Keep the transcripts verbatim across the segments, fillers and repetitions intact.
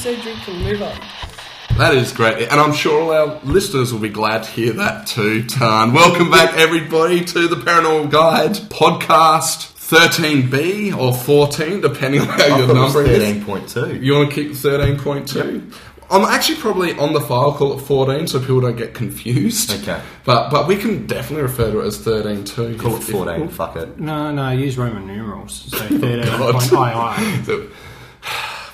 surgery can live on. That is great. And I'm sure all our listeners will be glad to hear that too, Tarn. Welcome back, everybody, to the Paranormal Guide Podcast thirteen B or fourteen, depending on how your number is. thirteen point two. You want to keep thirteen point two? Yep. I'm actually probably on the file call at fourteen, so people don't get confused. Okay. But but we can definitely refer to it as thirteen too. Call it fourteen, if, fuck it. No, no, use Roman numerals. So thirteen point two. So,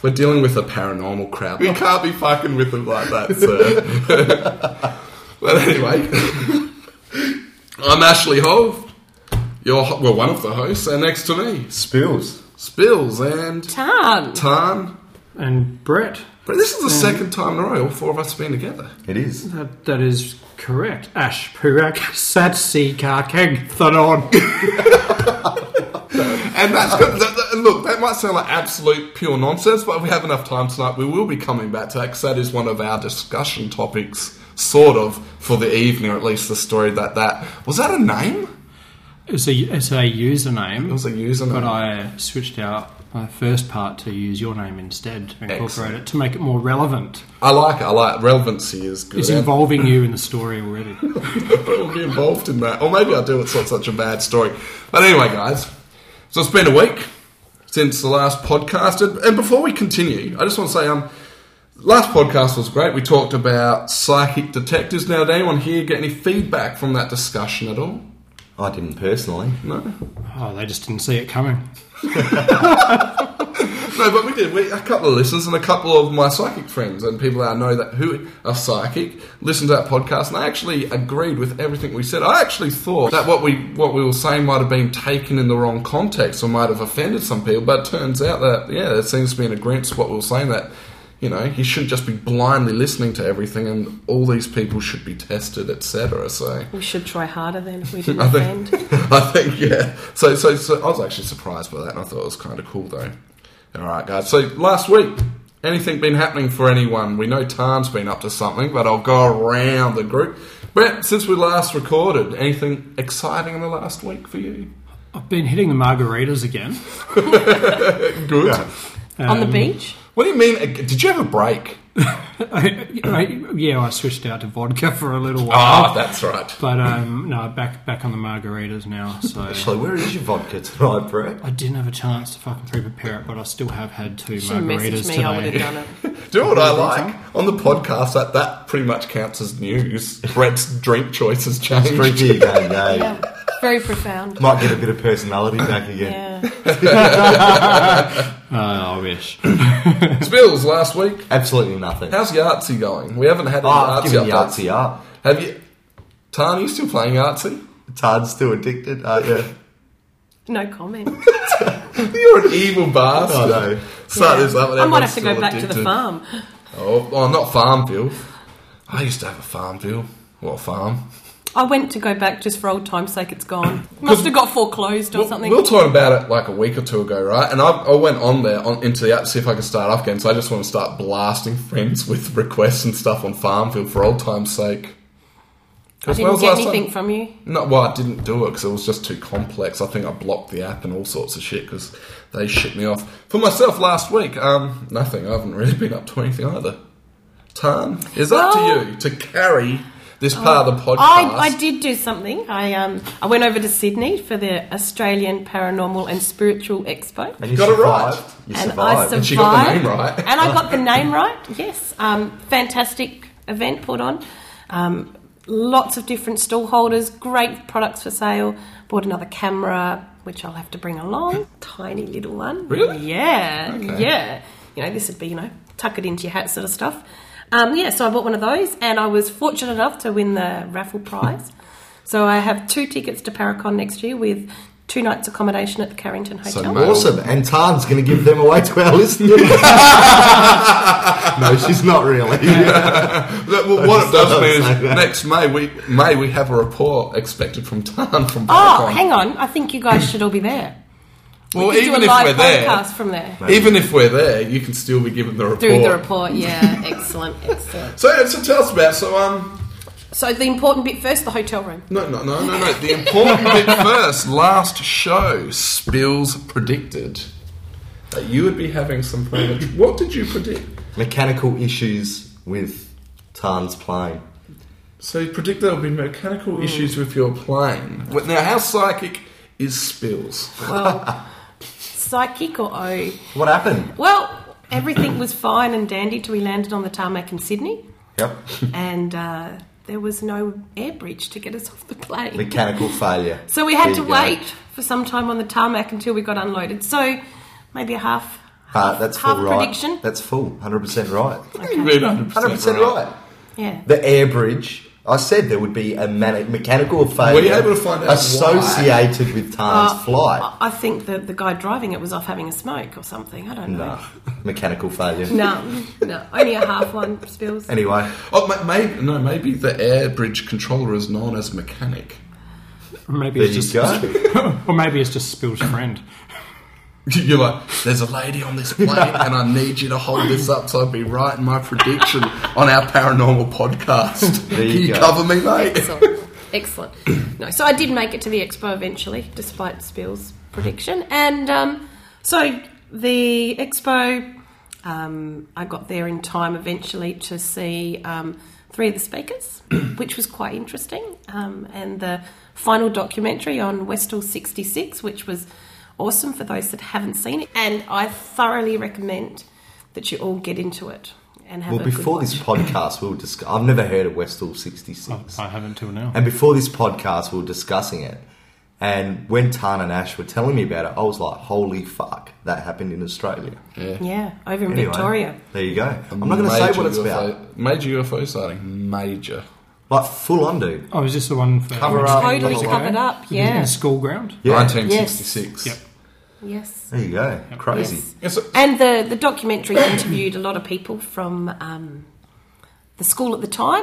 we're dealing with a paranormal crowd. We can't be fucking with them like that, sir. But anyway, I'm Ashley Hove. You're, well, one of the hosts, and next to me... Spills. Spills and... Tarn. Tarn. And Brett. But this is the um, second time in a row all four of us have been together. It is. That, that is correct. Ash Purak Satsi Karkeg Thanon. And that's good. That, that, look, that might sound like absolute pure nonsense, but if we have enough time tonight, we will be coming back to that, because that is one of our discussion topics, sort of, for the evening, or at least the story that that... Was that a name? It's a, it's a username. It was a username. But I switched out my first part to use your name instead, to incorporate Excellent. It, to make it more relevant. I like it. I like it. Relevancy is good. It's involving you in the story already. We'll be involved in that. Or maybe I'll do it, it's not such a bad story. But anyway, guys, so it's been a week since the last podcast. And before we continue, I just want to say, um, last podcast was great. We talked about psychic detectives. Now, did anyone here get any feedback from that discussion at all? I didn't personally. No. Oh, they just didn't see it coming. No, but we did. We, a couple of listeners and a couple of my psychic friends and people that I know that who are psychic listened to that podcast, and they actually agreed with everything we said. I actually thought that what we what we were saying might have been taken in the wrong context or might have offended some people, but it turns out that yeah, there seems to be an agreement to what we were saying, that you know, you shouldn't just be blindly listening to everything, and all these people should be tested, et cetera. So we should try harder then if we didn't I think, offend. I think, yeah. So, so, so I was actually surprised by that, and I thought it was kind of cool though. All right, guys. So last week, anything been happening for anyone? We know Tarn's been up to something, but I'll go around the group. But since we last recorded, anything exciting in the last week for you? I've been hitting the margaritas again. Good. Yeah. Um, On the beach? What do you mean? Did you have a break? I, I, yeah, I switched out to vodka for a little while. Oh, that's right. But um, no, back back on the margaritas now. So actually, where is your vodka tonight, Brett? I didn't have a chance to fucking pre-prepare it, but I still have had two margaritas today. I would have done it. Do what I like on the podcast. That that pretty much counts as news. Brett's drink choices changed. Drinking again, yeah. Very profound. Might get a bit of personality back again. Yeah. Uh, I wish. Spills last week. Absolutely nothing. How's Yahtzee going? We haven't had any oh, Yahtzee updates. Yahtzee up. Have you? Tarn, are you still playing Yahtzee? Tarn's still addicted, aren't you? No comment. You're an evil bastard. I know. Start this up. I might have to go back addicted. to the farm. Oh, oh, not Farmville. I used to have a Farmville. What a farm. I went to go back just for old time's sake. It's gone. Must have got foreclosed or we'll, something. We were talking about it like a week or two ago, right? And I, I went on there on, into the app to see if I could start off again. So I just want to start blasting friends with requests and stuff on Farmville for old time's sake. I didn't get anything time? from you? No, well, I didn't do it because it was just too complex. I think I blocked the app and all sorts of shit because they shit me off. For myself last week, um, nothing. I haven't really been up to anything either. Tarn, it's up oh. to you to carry... This part oh, of the podcast. I, I did do something. I um I went over to Sydney for the Australian Paranormal and Spiritual Expo. And you got survived. it right. You and survived. I survived. And she got the name right. And I got the name right, yes. Um, fantastic event put on. Um, lots of different stall holders, great products for sale. Bought another camera, which I'll have to bring along. Tiny little one. Really? Yeah, okay. yeah. You know, this would be, you know, tuck it into your hat sort of stuff. Um, yeah, so I bought one of those, and I was fortunate enough to win the raffle prize. So I have two tickets to Paracon next year with two nights accommodation at the Carrington Hotel. So awesome, and Tarn's going to give them away to our listeners. No, she's not really. Yeah. Well, what it does mean is that. next May we May we have a report expected from Tarn from Paracon. Oh, hang on, I think you guys should all be there. Well, we even do a live if we're there, from there, even if we're there, you can still be given the report. Do the report, yeah, excellent, excellent. So, so tell us about so um. So the important bit first, the hotel room. No, no, no, no, no. The important bit first. Last show, Spills predicted that you would be having some. What did you predict? mechanical issues with Tarn's plane. So you predict there will be mechanical mm. issues with your plane. Now, how psychic is Spills? Well, psychic or O? What happened? Well, everything was fine and dandy till we landed on the tarmac in Sydney. Yep. And uh, there was no air bridge to get us off the plane. Mechanical failure. So we had there to wait go. for some time on the tarmac until we got unloaded. So maybe a half, half, uh, that's half full right. prediction. That's full, one hundred percent right. Okay. You mean one hundred percent, one hundred percent right. right. Yeah. The air bridge. I said there would be a manic, mechanical failure. Were you able to find out associated why? With Tarn's uh, flight? I think that the guy driving it was off having a smoke or something. I don't know. No. Mechanical failure. No, no. Only a half one, Spills. Anyway. Oh, maybe, no, maybe the air bridge controller is known as mechanic. Or maybe there it's you just, go. Or maybe it's just Spills' friend. You're like, there's a lady on this plane and I need you to hold this up so I'll be right in my prediction on our paranormal podcast. There you Can you go. Cover me, mate? Excellent. Excellent. No, so I did make it to the expo eventually, despite Spill's prediction. And um, so the expo, um, I got there in time eventually to see um, three of the speakers, which was quite interesting. Um, and the final documentary on Westall sixty-six, which was... awesome for those that haven't seen it, and I thoroughly recommend that you all get into it and have well, a good before watch. This podcast, we'll discuss. I've never heard of Westall sixty-six. Oh, I haven't till now. And before this podcast, we were discussing it, and when Tarn and Ash were telling me about it, I was like, "Holy fuck, that happened in Australia!" Yeah, yeah over in anyway, Victoria. There you go. I'm not going to say what it's U F O, about. Major U F O sighting. Major. Like full on, dude. Oh, is this the one for cover up? Totally covered up. Yeah, in a school ground. Yeah. nineteen sixty-six. Yes. Yep. Yes. There you go. Crazy. Yes. And the, the documentary interviewed a lot of people from um, the school at the time.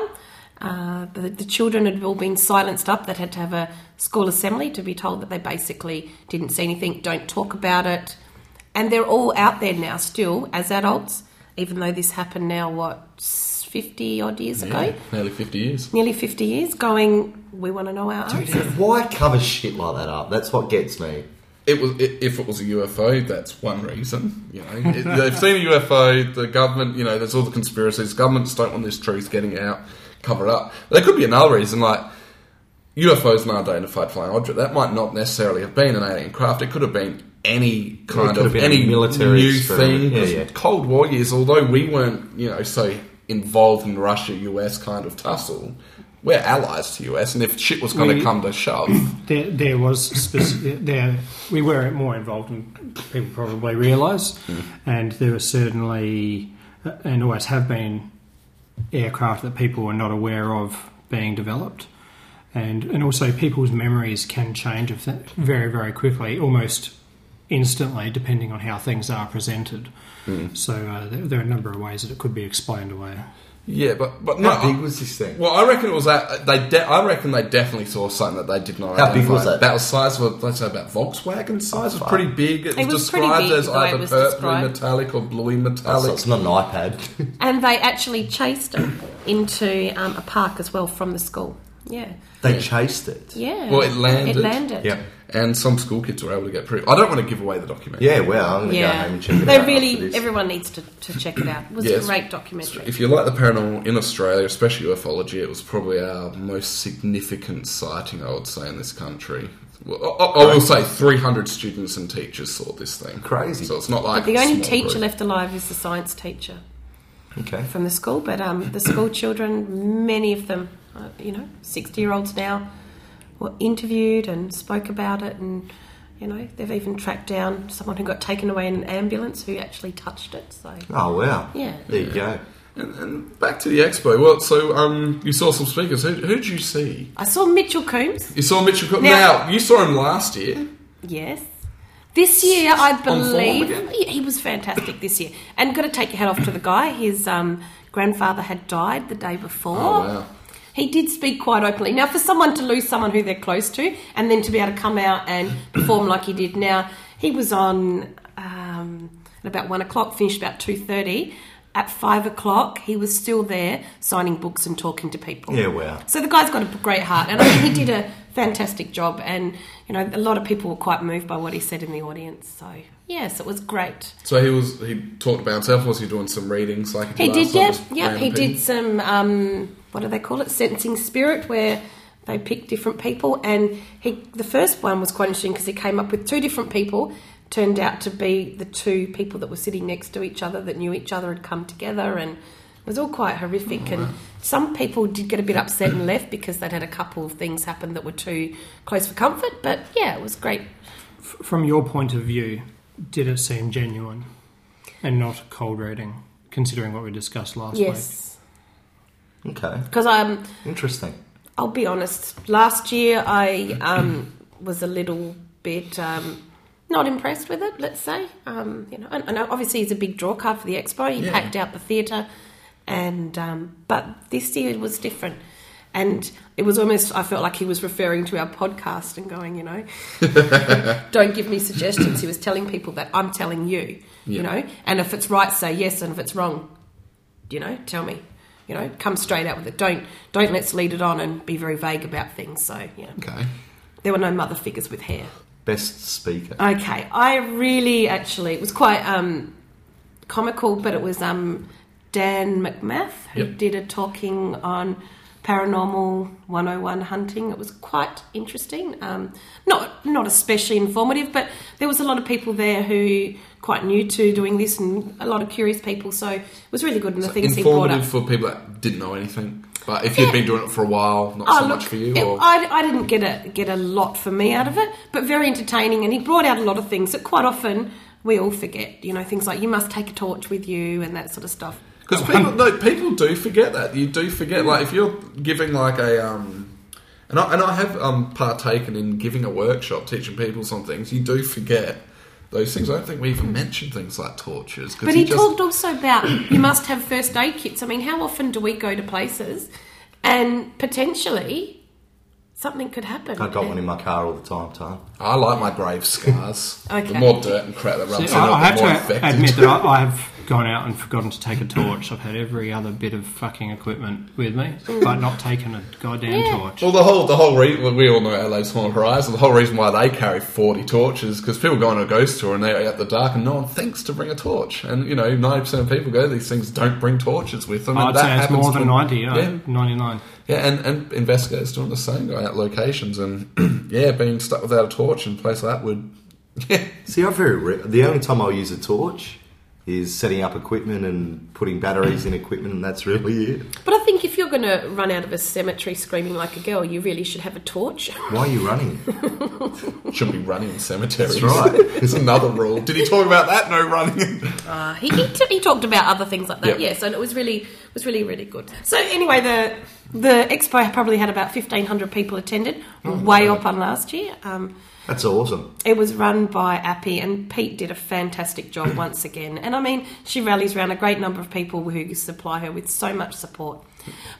Uh, the, the children had all been silenced up. That had to have a school assembly to be told that they basically didn't see anything, don't talk about it. And they're all out there now still as adults, even though this happened now, what, fifty-odd years yeah, ago? Nearly fifty years. Nearly fifty years going, we want to know our answers. Dude, why cover shit like that up? That's what gets me. It was if it was a U F O, that's one reason. You know, it, they've seen a U F O. The government, you know, there's all the conspiracies. Governments don't want this truth getting out, cover it up. There could be another reason, like U F Os, an unidentified flying object. That might not necessarily have been an alien craft. It could have been any kind of any military new experiment. thing. Yeah, yeah. Cold War years, although we weren't, you know, so involved in Russia U S kind of tussle. We're allies to U S, and if shit was going we, to come to shove, there, there was speci- there we were more involved than people probably realise, mm. and there were certainly and always have been aircraft that people were not aware of being developed, and and also people's memories can change of that very very quickly, almost instantly, depending on how things are presented. Mm. So uh, there, there are a number of ways that it could be explained away. Yeah, but but no. How big was this thing? Well, I reckon it was that they. De- I reckon they definitely saw something that they did not. How big was that? That was size of, let's say, about Volkswagen size. It was pretty big. It, it was, was described big, as either was purple described. metallic or bluey metallic. Oh, so it's not an iPad. And they actually chased it into um, a park as well from the school. Yeah, they yeah. chased it. Yeah, well, it landed. It landed. Yeah, and some school kids were able to get pretty. I don't want to give away the documentary. Yeah, well, I'm going to yeah. go home and check it they out. They really, everyone needs to, to check it out. It was yes. a great documentary. If you like the paranormal in Australia, especially ufology, it was probably our most significant sighting, I would say, in this country. Well, I, I will say three hundred students and teachers saw this thing. Crazy. So it's not like but the only teacher group. left alive is the science teacher. Okay. From the school, but um, the school children, many of them. Uh, you know, sixty-year-olds now were interviewed and spoke about it, and, you know, they've even tracked down someone who got taken away in an ambulance who actually touched it. So, oh, wow. Yeah. There you go. And, and back to the expo. Well, so um, you saw some speakers. Who did you see? I saw Mitchell Coombs. You saw Mitchell Coombs. Now, now, you saw him last year. Yes. This year, I believe... He, he was fantastic this year. And got to take your hat off to the guy. His um, grandfather had died the day before. Oh, wow. He did speak quite openly. Now, for someone to lose someone who they're close to and then to be able to come out and perform like he did now, he was on um, at about one o'clock, finished about two thirty, At five o'clock, he was still there signing books and talking to people. Yeah, wow. So the guy's got a great heart, and I think he did a fantastic job. And, you know, a lot of people were quite moved by what he said in the audience. So, yes, it was great. So he was he talked about himself. Was he doing some readings? Like he did, yeah. Yeah, he did some, um, what do they call it, sensing spirit, where they picked different people. And he the first one was quite interesting because he came up with two different people. Turned out to be the two people that were sitting next to each other that knew each other had come together, and it was all quite horrific. Oh, wow. And some people did get a bit upset and left because they'd had a couple of things happen that were too close for comfort. But yeah, it was great. F- from your point of view, did it seem genuine and not cold reading, considering what we discussed last yes. week? Yes. Okay. Because I'm interesting. I'll be honest. Last year, I um, was a little bit. Um, Not impressed with it, let's say. Um, you know, and, and obviously he's a big draw card for the expo. He yeah. packed out the theatre, and um, but this year it was different, and it was almost I felt like he was referring to our podcast and going, you know, don't give me suggestions. He was telling people that I'm telling you, yeah. you know, and if it's right, say yes, and if it's wrong, you know, tell me, you know, come straight out with it. Don't don't let's lead it on and be very vague about things. So yeah, okay. There were no mother figures with hair. Best speaker. Okay, I really actually it was quite um, comical, but it was um, Dan McMath who yep. did a talking on paranormal one oh one hunting. It was quite interesting. Um, not not especially informative, but there was a lot of people there who quite new to doing this, and a lot of curious people. So it was really good. And so the things he brought up informative for people that didn't know anything. But if yeah. you've been doing it for a while, not oh, so look, much for you? Or? It, I, I didn't get a, get a lot for me out of it, but very entertaining. And he brought out a lot of things that quite often we all forget. You know, things like you must take a torch with you and that sort of stuff. Because people, no, people do forget that. You do forget. Like, if you're giving like a... Um, and, I, and I have um, partaken in giving a workshop, teaching people some things. You do forget those things. I don't think we even mentioned things like tortures. But he, he just... talked also about you must have first aid kits. I mean, how often do we go to places and potentially something could happen? I got one in my car all the time, Tarn. I like my grave scars. Okay. The more dirt and crap that runs See, in I, it, the I have more to infected. Admit that I, I have gone out and forgotten to take a torch. I've had every other bit of fucking equipment with me, but not taken a goddamn yeah. torch. Well, the whole the whole reason we all know L A's Haunted Horizons. The whole reason why they carry forty torches because people go on a ghost tour and they're out the dark, and no one thinks to bring a torch. And you know, ninety percent of people go these things don't bring torches with them. I'd and say that it's more than ninety, yeah, yeah. ninety nine. Yeah, and, and investigators doing the same, going out locations and yeah, being stuck without a torch in a place like that would. Yeah. See, I very re- the only time I'll use a torch is setting up equipment and putting batteries in equipment, and that's really it. But I think if you're going to run out of a cemetery screaming like a girl, you really should have a torch. Why are you running? Shouldn't be running in cemeteries. That's right. There's another rule. Did he talk about that? No running. Uh, he, he, t- he talked about other things like that, yep. yes, and it was really, was really, really good. So anyway, the the expo probably had about fifteen hundred people attended, oh, way right. up on last year. Um That's awesome. It was run by Appy, and Pete did a fantastic job once again. And I mean, she rallies around a great number of people who supply her with so much support.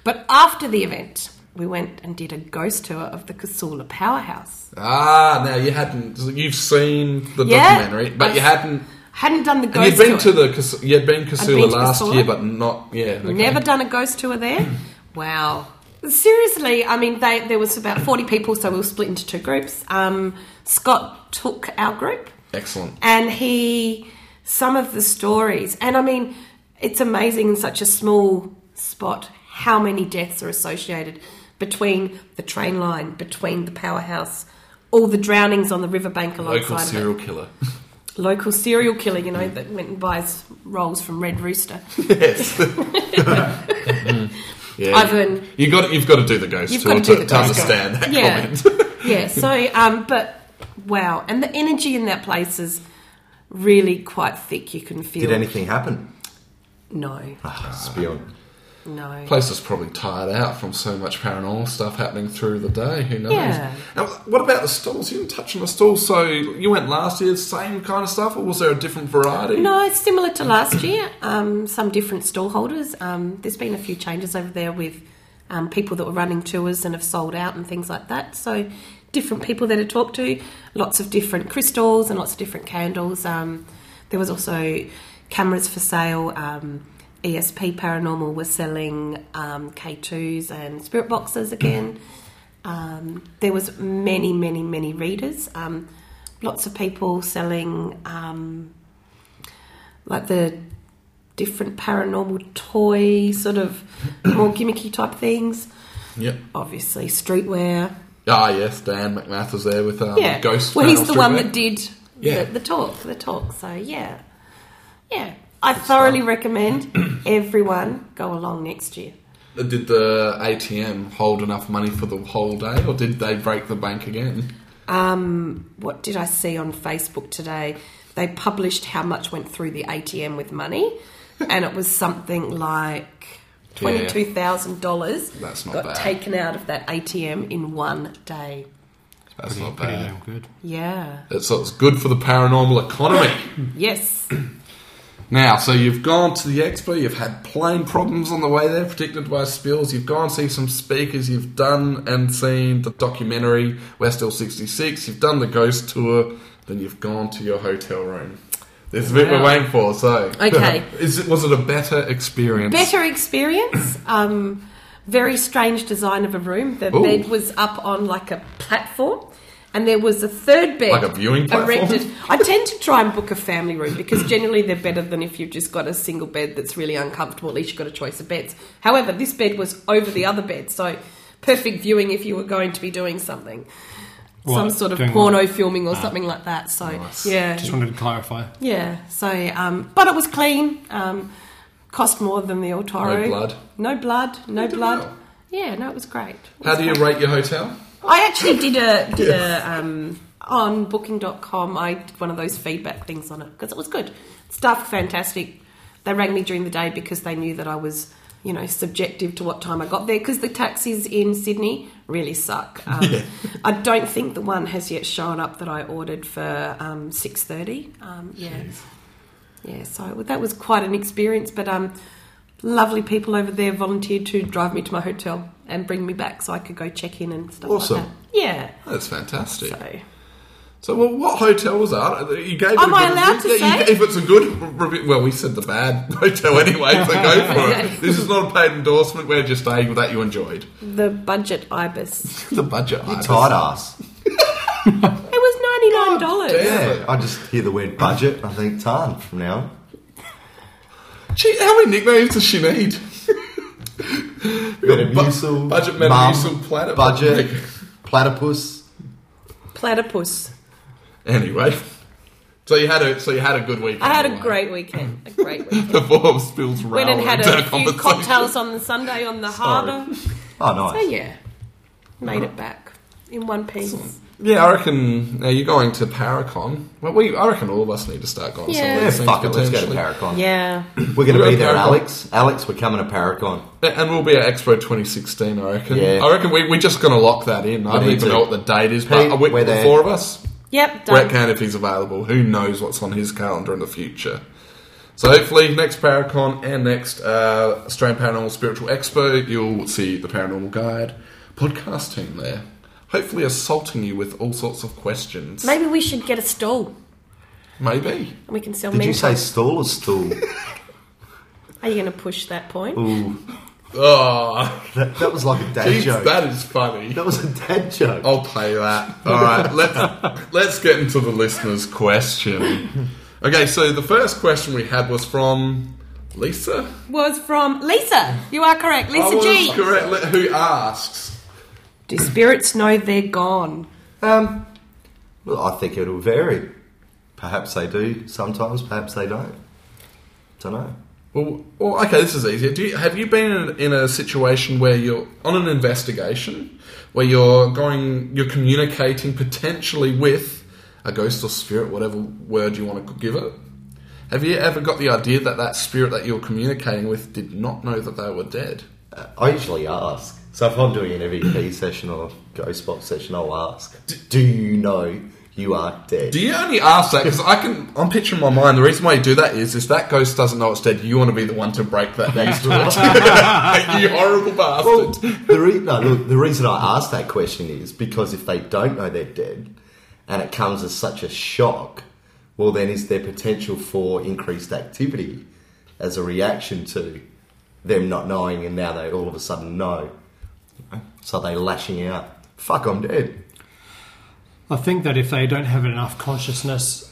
But after the event, we went and did a ghost tour of the Casula Powerhouse. Ah, now you hadn't... You've seen the yeah, documentary, but I've, you hadn't... Hadn't done the ghost you'd been tour. To the, you'd been Casula been to last Casula. Year, but not... Yeah. Okay. Never done a ghost tour there. Wow. Seriously, I mean, they, there was about forty people, so we were split into two groups. Um, Scott took our group. Excellent. And he, some of the stories, and I mean, it's amazing in such a small spot how many deaths are associated between the train line, between the powerhouse, all the drownings on the riverbank alongside Local serial killer. Local serial killer, you know, that went and buys rolls from Red Rooster. Yes. Yeah. Ivan, you got to, you've got to do the ghost tour to, to, to, to understand that yeah. comment. yeah, so, um, but wow, and the energy in that place is really quite thick. You can feel. Did anything happen? No. Oh, beyond. No. Place is probably tired out from so much paranormal stuff happening through the day. Who knows? Yeah. Now, what about the stalls? You didn't touch on the stalls. So you went last year, same kind of stuff, or was there a different variety? No, it's similar to last year. Um, some different stall holders. Um, there's been a few changes over there with um, people that were running tours and have sold out and things like that. So different people that I talked to, lots of different crystals and lots of different candles. Um, there was also cameras for sale. Um, E S P Paranormal was selling um, K twos and spirit boxes again. Um, there was many, many, many readers. Um, lots of people selling um, like the different paranormal toy sort of more gimmicky type things. Yep. Obviously, streetwear. Ah, yes, Dan McMath was there with um, yeah. Ghost. Well, he's the one that did yeah. the, the talk, the talk. So, yeah. Yeah. I That's thoroughly fun. recommend everyone go along next year. Did the A T M hold enough money for the whole day, or did they break the bank again? Um, what did I see on Facebook today? They published how much went through the A T M with money, and it was something like... twenty-two thousand dollars That's not got bad. Taken out of that A T M in one day. That's pretty, not bad. Pretty damn good. Yeah. It's, it's good for the paranormal economy. Yes. Now, so you've gone to the expo, you've had plane problems on the way there, predicted by spills, you've gone and seen some speakers, you've done and seen the documentary Westall sixty-six, you've done the ghost tour, then you've gone to your hotel room. There's a bit wow. we're waiting for, so... Okay. Is it, was it a better experience? Better experience. Um, very strange design of a room. The Ooh. bed was up on like a platform, and there was a third bed... Like a viewing platform? Erected. I tend to try and book a family room, because generally they're better than if you've just got a single bed that's really uncomfortable. At least you've got a choice of beds. However, this bed was over the other bed, so perfect viewing if you were going to be doing something. What, some sort of porno what? filming or ah. something like that. So nice. yeah, just wanted to clarify. Yeah, so um, but it was clean. Um, cost more than the Altaro. No blood. No blood. No blood. Well. Yeah, no, it was great. It was How do you fun. rate your hotel? I actually did a did yes. a um, on booking dot com. I did one of those feedback things on it because it was good. Staff were fantastic. They rang me during the day because they knew that I was, you know, subjective to what time I got there, because the taxis in Sydney really suck. Um, yeah. I don't think the one has yet shown up that I ordered for um, six thirty. Um, yeah, Jeez. yeah. So that was quite an experience, but um, lovely people over there volunteered to drive me to my hotel and bring me back so I could go check in and stuff awesome. like that. Yeah, that's fantastic. So. So, well, what hotels are you gave? Am I allowed to say? If it's a good, well, we said the bad hotel anyway, so go for it. This is not a paid endorsement. We're just saying that you enjoyed the budget ibis. The budget ibis. You tight ass. It was ninety nine dollars. Yeah, I just hear the word budget. I think Tarn from now on. Gee, how many nicknames does she need? We got Metamucil, budget Metamucil, platypus, budget platypus, platypus. Anyway, so you had a so you had a good weekend. I had a great weekend, a great weekend. The Forbes spills round. Went and had a, a few cocktails on the Sunday on the harbour. Oh, nice. So yeah, made it back in one piece. Excellent. Yeah, I reckon. Now you're going to Paracon. Well, we I reckon all of us need to start going. Yeah, yeah fuck it, let's go to Paracon. Yeah, we're going to be there, Alex. Alex, we're coming to Paracon, and we'll be at Expo twenty sixteen. I reckon. Yeah. I reckon we we're just going to lock that in. We I don't even to. know what the date is, but are we, we're the four of us. Yep, done. Brett can if he's available. Who knows what's on his calendar in the future. So hopefully next Paracon and next uh, Australian Paranormal Spiritual Expo, you'll see the Paranormal Guide podcast team there. Hopefully assaulting you with all sorts of questions. Maybe we should get a stall. Maybe. We can sell Did mental. you say stall or stool? Are you going to push that point? Ooh. Oh, that, that was like a dad Jeez, joke. That is funny. That was a dad joke. I'll pay that. All right, let's let's get into the listener's question. Okay, so the first question we had was from Lisa. Was from Lisa. You are correct, Lisa I was G. Correct. Who asks? Do spirits know they're gone? Um, well, I think it'll vary. Perhaps they do. Sometimes, perhaps they don't. Don't know. Well, well, okay, this is easier. Do you, have you been in, in a situation where you're on an investigation, where you're going, you're communicating potentially with a ghost or spirit, whatever word you want to give it? Have you ever got the idea that that spirit that you're communicating with did not know that they were dead? Uh, I usually ask. So if I'm doing an M V P session or ghost spot session, I'll ask, D- do you know... you are dead. Do you only ask that? Because I can, I'm picturing my mind, the reason why you do that is, if that ghost doesn't know it's dead, you want to be the one to break that news to it. You horrible bastard. Well, the, re- no, look, the reason I ask that question is because if they don't know they're dead, and it comes as such a shock, well then is there potential for increased activity? as a reaction to them not knowing, and now they all of a sudden know. So they lashing out, fuck, I'm dead. I think that if they don't have enough consciousness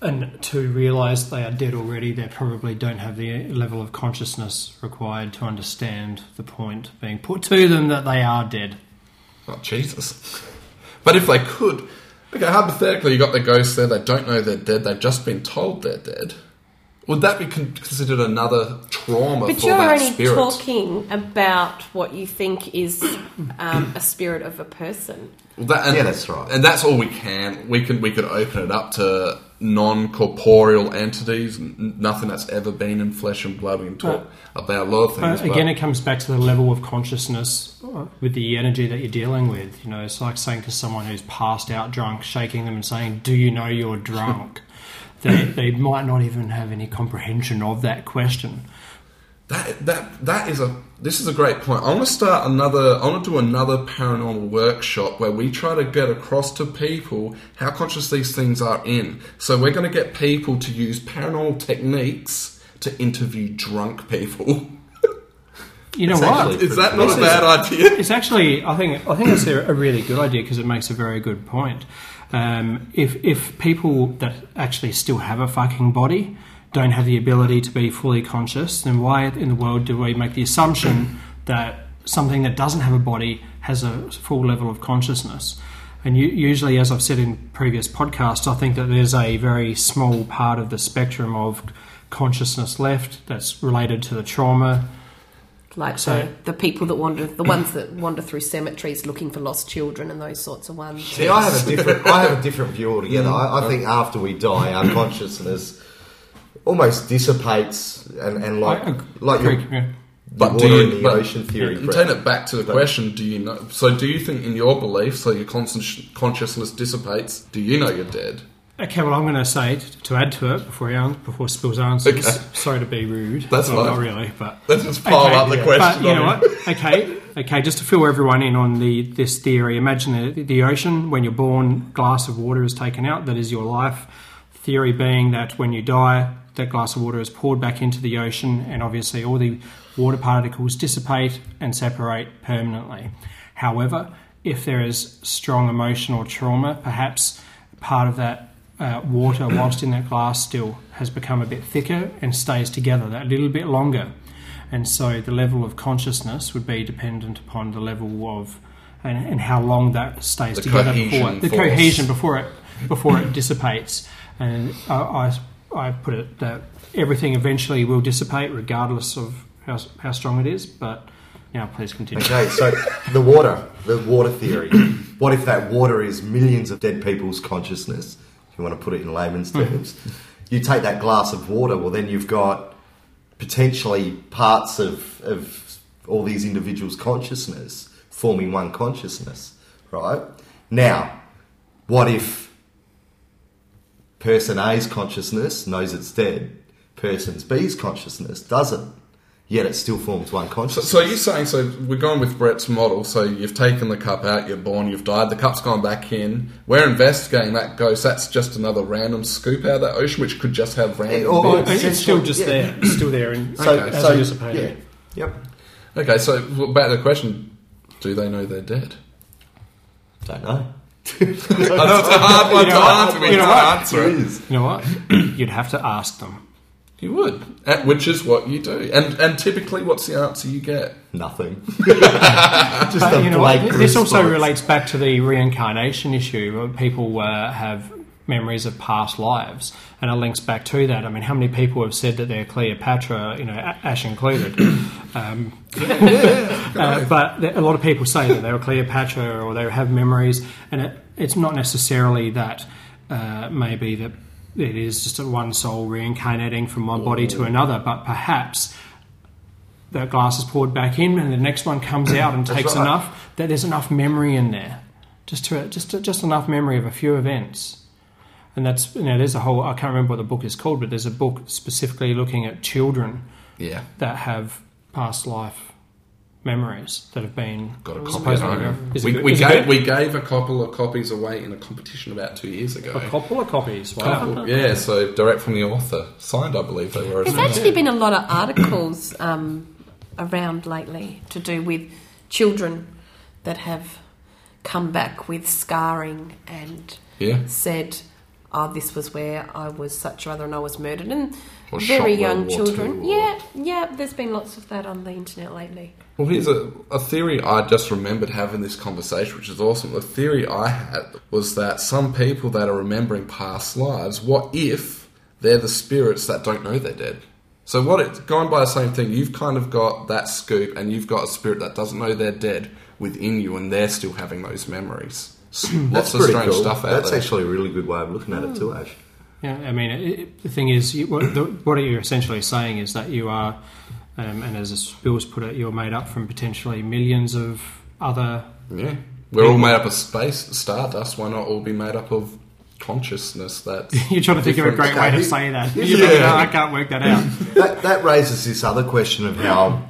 and to realise they are dead already, they probably don't have the level of consciousness required to understand the point being put to them that they are dead. Oh, Jesus. But if they could... Okay, hypothetically, you got the ghosts there, they don't know they're dead, they've just been told they're dead. Would that be con- considered another trauma but for that spirit? But you're only talking about what you think is um, a spirit of a person. Well, that, and, yeah, that's right. And that's all we can. We can we could open it up to non-corporeal entities, n- nothing that's ever been in flesh and blood. We can talk but, about a lot of things. But again, but, it comes back to the level of consciousness with the energy that you're dealing with. You know, it's like saying to someone who's passed out drunk, shaking them and saying, "Do you know you're drunk?" They, they might not even have any comprehension of that question. That that that is a this is a great point. I want to start another. I want to do another paranormal workshop where we try to get across to people how conscious these things are in. So we're going to get people to use paranormal techniques to interview drunk people. You know what? Is that not a bad idea? It's actually, I think, I think it's a really good idea because it makes a very good point. Um, if if people that actually still have a fucking body don't have the ability to be fully conscious, then why in the world do we make the assumption that something that doesn't have a body has a full level of consciousness? And you, usually, as I've said in previous podcasts, I think that there's a very small part of the spectrum of consciousness left that's related to the trauma. Like so, the, the people that wander, the ones that wander through cemeteries looking for lost children and those sorts of ones. See, I have a different, I have a different view altogether. I, I think after we die, our consciousness almost dissipates, and, and like, I, like your, yeah. But water do you, in the but, ocean theory. Yeah, turn it back to the but, question: do you know? So, do you think in your belief, so your conscious, consciousness dissipates? Do you know you're dead? Okay, well, I'm going to say, to, to add to it, before I, before Spills answers, okay. Sorry to be rude. That's well, not really, but... Let's just pile okay, up the yeah. question. But you know what? Okay, okay, just to fill everyone in on the this theory, imagine the, the ocean, when you're born, glass of water is taken out, that is your life. Theory being that when you die, that glass of water is poured back into the ocean, and obviously all the water particles dissipate and separate permanently. However, if there is strong emotional trauma, perhaps part of that Uh, water whilst in that glass still has become a bit thicker and stays together that little bit longer, and so the level of consciousness would be dependent upon the level of and, and how long that stays the together before it, the cohesion before it before it dissipates. And I, I I put it that everything eventually will dissipate regardless of how how strong it is. But now please continue. Okay, so the water the water theory. What if that water is millions of dead people's consciousness? You want to put it in layman's terms. You take that glass of water, well, then you've got potentially parts of of all these individuals' consciousness forming one consciousness, right? Now, what if person A's consciousness knows it's dead, person B's consciousness doesn't, yet it still forms one consciousness? So, so you're saying, so we're going with Brett's model, so you've taken the cup out, you're born, you've died, the cup's gone back in, we're investigating that ghost, that's just another random scoop out of that ocean, which could just have random... It, or, it's, it's still just yeah. there, it's still there. In, so, okay, so, so yeah. Yep. Okay, so back to the question, do they know they're dead? Don't know. That's a hard one to answer. You know what? You'd have to ask them. You would, which is what you do, and and typically, what's the answer you get? Nothing. Just but, you know, this response. Also relates back to the reincarnation issue. People uh, have memories of past lives, and it links back to that. I mean, how many people have said that they're Cleopatra, you know, Ash included? Um, yeah, uh, but a lot of people say that they were Cleopatra, or they have memories, and it, it's not necessarily that. Uh, maybe that. It is just one soul reincarnating from one body to another, but perhaps that glass is poured back in, and the next one comes out and takes right. enough that there's enough memory in there, just to, just to, just enough memory of a few events, and that's you know there's a whole I can't remember what the book is called, but there's a book specifically looking at children, yeah. that have past life memories that have been... Got a copy at home. We, good, we, gave, we gave a couple of copies away in a competition about two years ago. A couple of copies? Wow. Couple, yeah, so direct from the author. Signed, I believe, they were. There's well. actually been a lot of articles um, around lately to do with children that have come back with scarring and yeah. said... oh, this was where I was such rather and I was murdered. And or very young children. Yeah, yeah, there's been lots of that on the internet lately. Well, here's a, a theory I just remembered having this conversation, which is awesome. The theory I had was that some people that are remembering past lives, what if they're the spirits that don't know they're dead? So what it's gone by the same thing. You've kind of got that scoop and you've got a spirit that doesn't know they're dead within you and they're still having those memories. Lots of strange cool. stuff out That's there. Actually a really good way of looking at it too, Ash. Yeah, I mean, it, it, the thing is, you, what, the, what you're essentially saying is that you are, um, and as Bill's put it, you're made up from potentially millions of other... Yeah, we're people. all made up of space, stardust, why not all be made up of consciousness that's... You're trying to think of a great way to say that. You're yeah. like, no, I can't work that out. that, that raises this other question of how...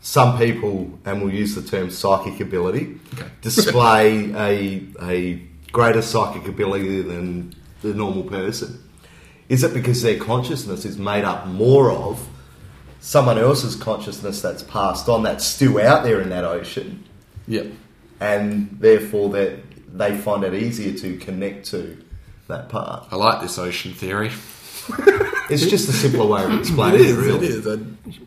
some people, and we'll use the term psychic ability, okay. display a a greater psychic ability than the normal person. Is it because their consciousness is made up more of someone else's consciousness that's passed on, that's still out there in that ocean? Yeah. And therefore that they find it easier to connect to that part. I like this ocean theory. It's just a simpler way of explaining it, is, it really. It is. The,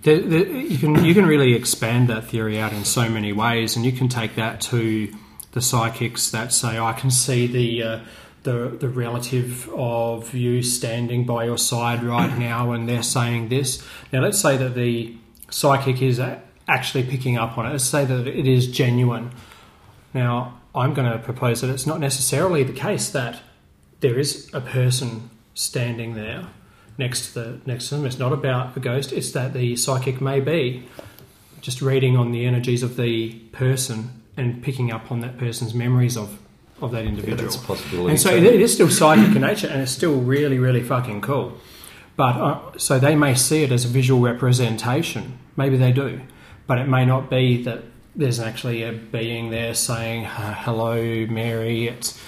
the, you can you can really expand that theory out in so many ways, and you can take that to the psychics that say, oh, I can see the, uh, the the relative of you standing by your side right now, and they're saying this. Now, let's say that the psychic is actually picking up on it. Let's say that it is genuine. Now, I'm going to propose that it's not necessarily the case that there is a person standing there next to the next to them. It's not about a ghost. It's that the psychic may be just reading on the energies of the person and picking up on that person's memories of, of that individual. Yeah, that's a possibility. And so it, it is still psychic in nature, and it's still really, really fucking cool. But uh, so they may see it as a visual representation. Maybe they do, but it may not be that there's actually a being there saying uh, hello, Mary. It's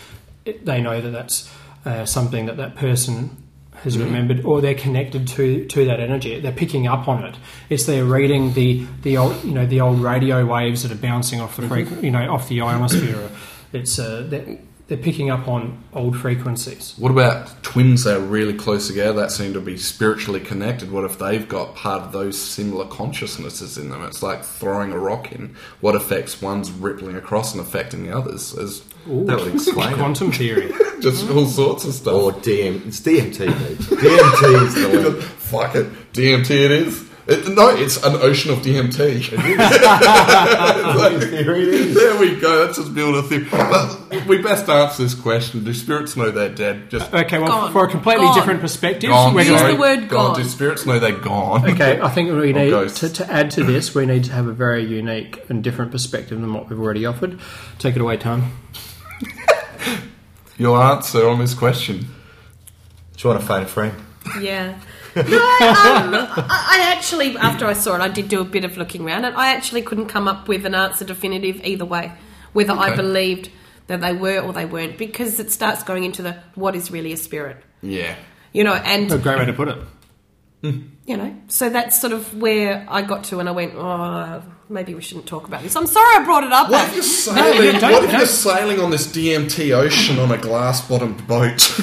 it, they know that that's uh, something that that person has mm-hmm. remembered, or they're connected to, to that energy. They're picking up on it. It's they're reading the, the old you know the old radio waves that are bouncing off the frequ- you know off the ionosphere. It's uh, they're, they're picking up on old frequencies. What about twins that are really close together that seem to be spiritually connected? What if they've got part of those similar consciousnesses in them? It's like throwing a rock in. What affects one's rippling across and affecting the others? As Ooh, that would explain quantum it. Theory. Just all sorts of stuff. Or D M, it's D M T, mate. D M T is the one. Fuck it, D M T it is. It, no, it's an ocean of D M T. It is. Like, there it is. There we go. Let's just build a theory. But we best answer this question: do spirits know they're dead? Just okay. Well, gone. For a completely gone. different perspective, gone, we're use going, the word "gone." Do spirits know they're gone? Okay, I think we need to, to add to this. We need to have a very unique and different perspective than what we've already offered. Take it away, Tom. Your answer on this question. Do you want to phone a friend? Yeah. No, um, I actually, after I saw it, I did do a bit of looking around, and I actually couldn't come up with an answer definitive either way, whether okay. I believed that they were or they weren't, because it starts going into the what is really a spirit. Yeah. You know, and... That's a great way to put it. You know, so that's sort of where I got to, and I went, oh, maybe we shouldn't talk about this. I'm sorry I brought it up. What if you're sailing, what if you're sailing on this D M T ocean on a glass-bottomed boat?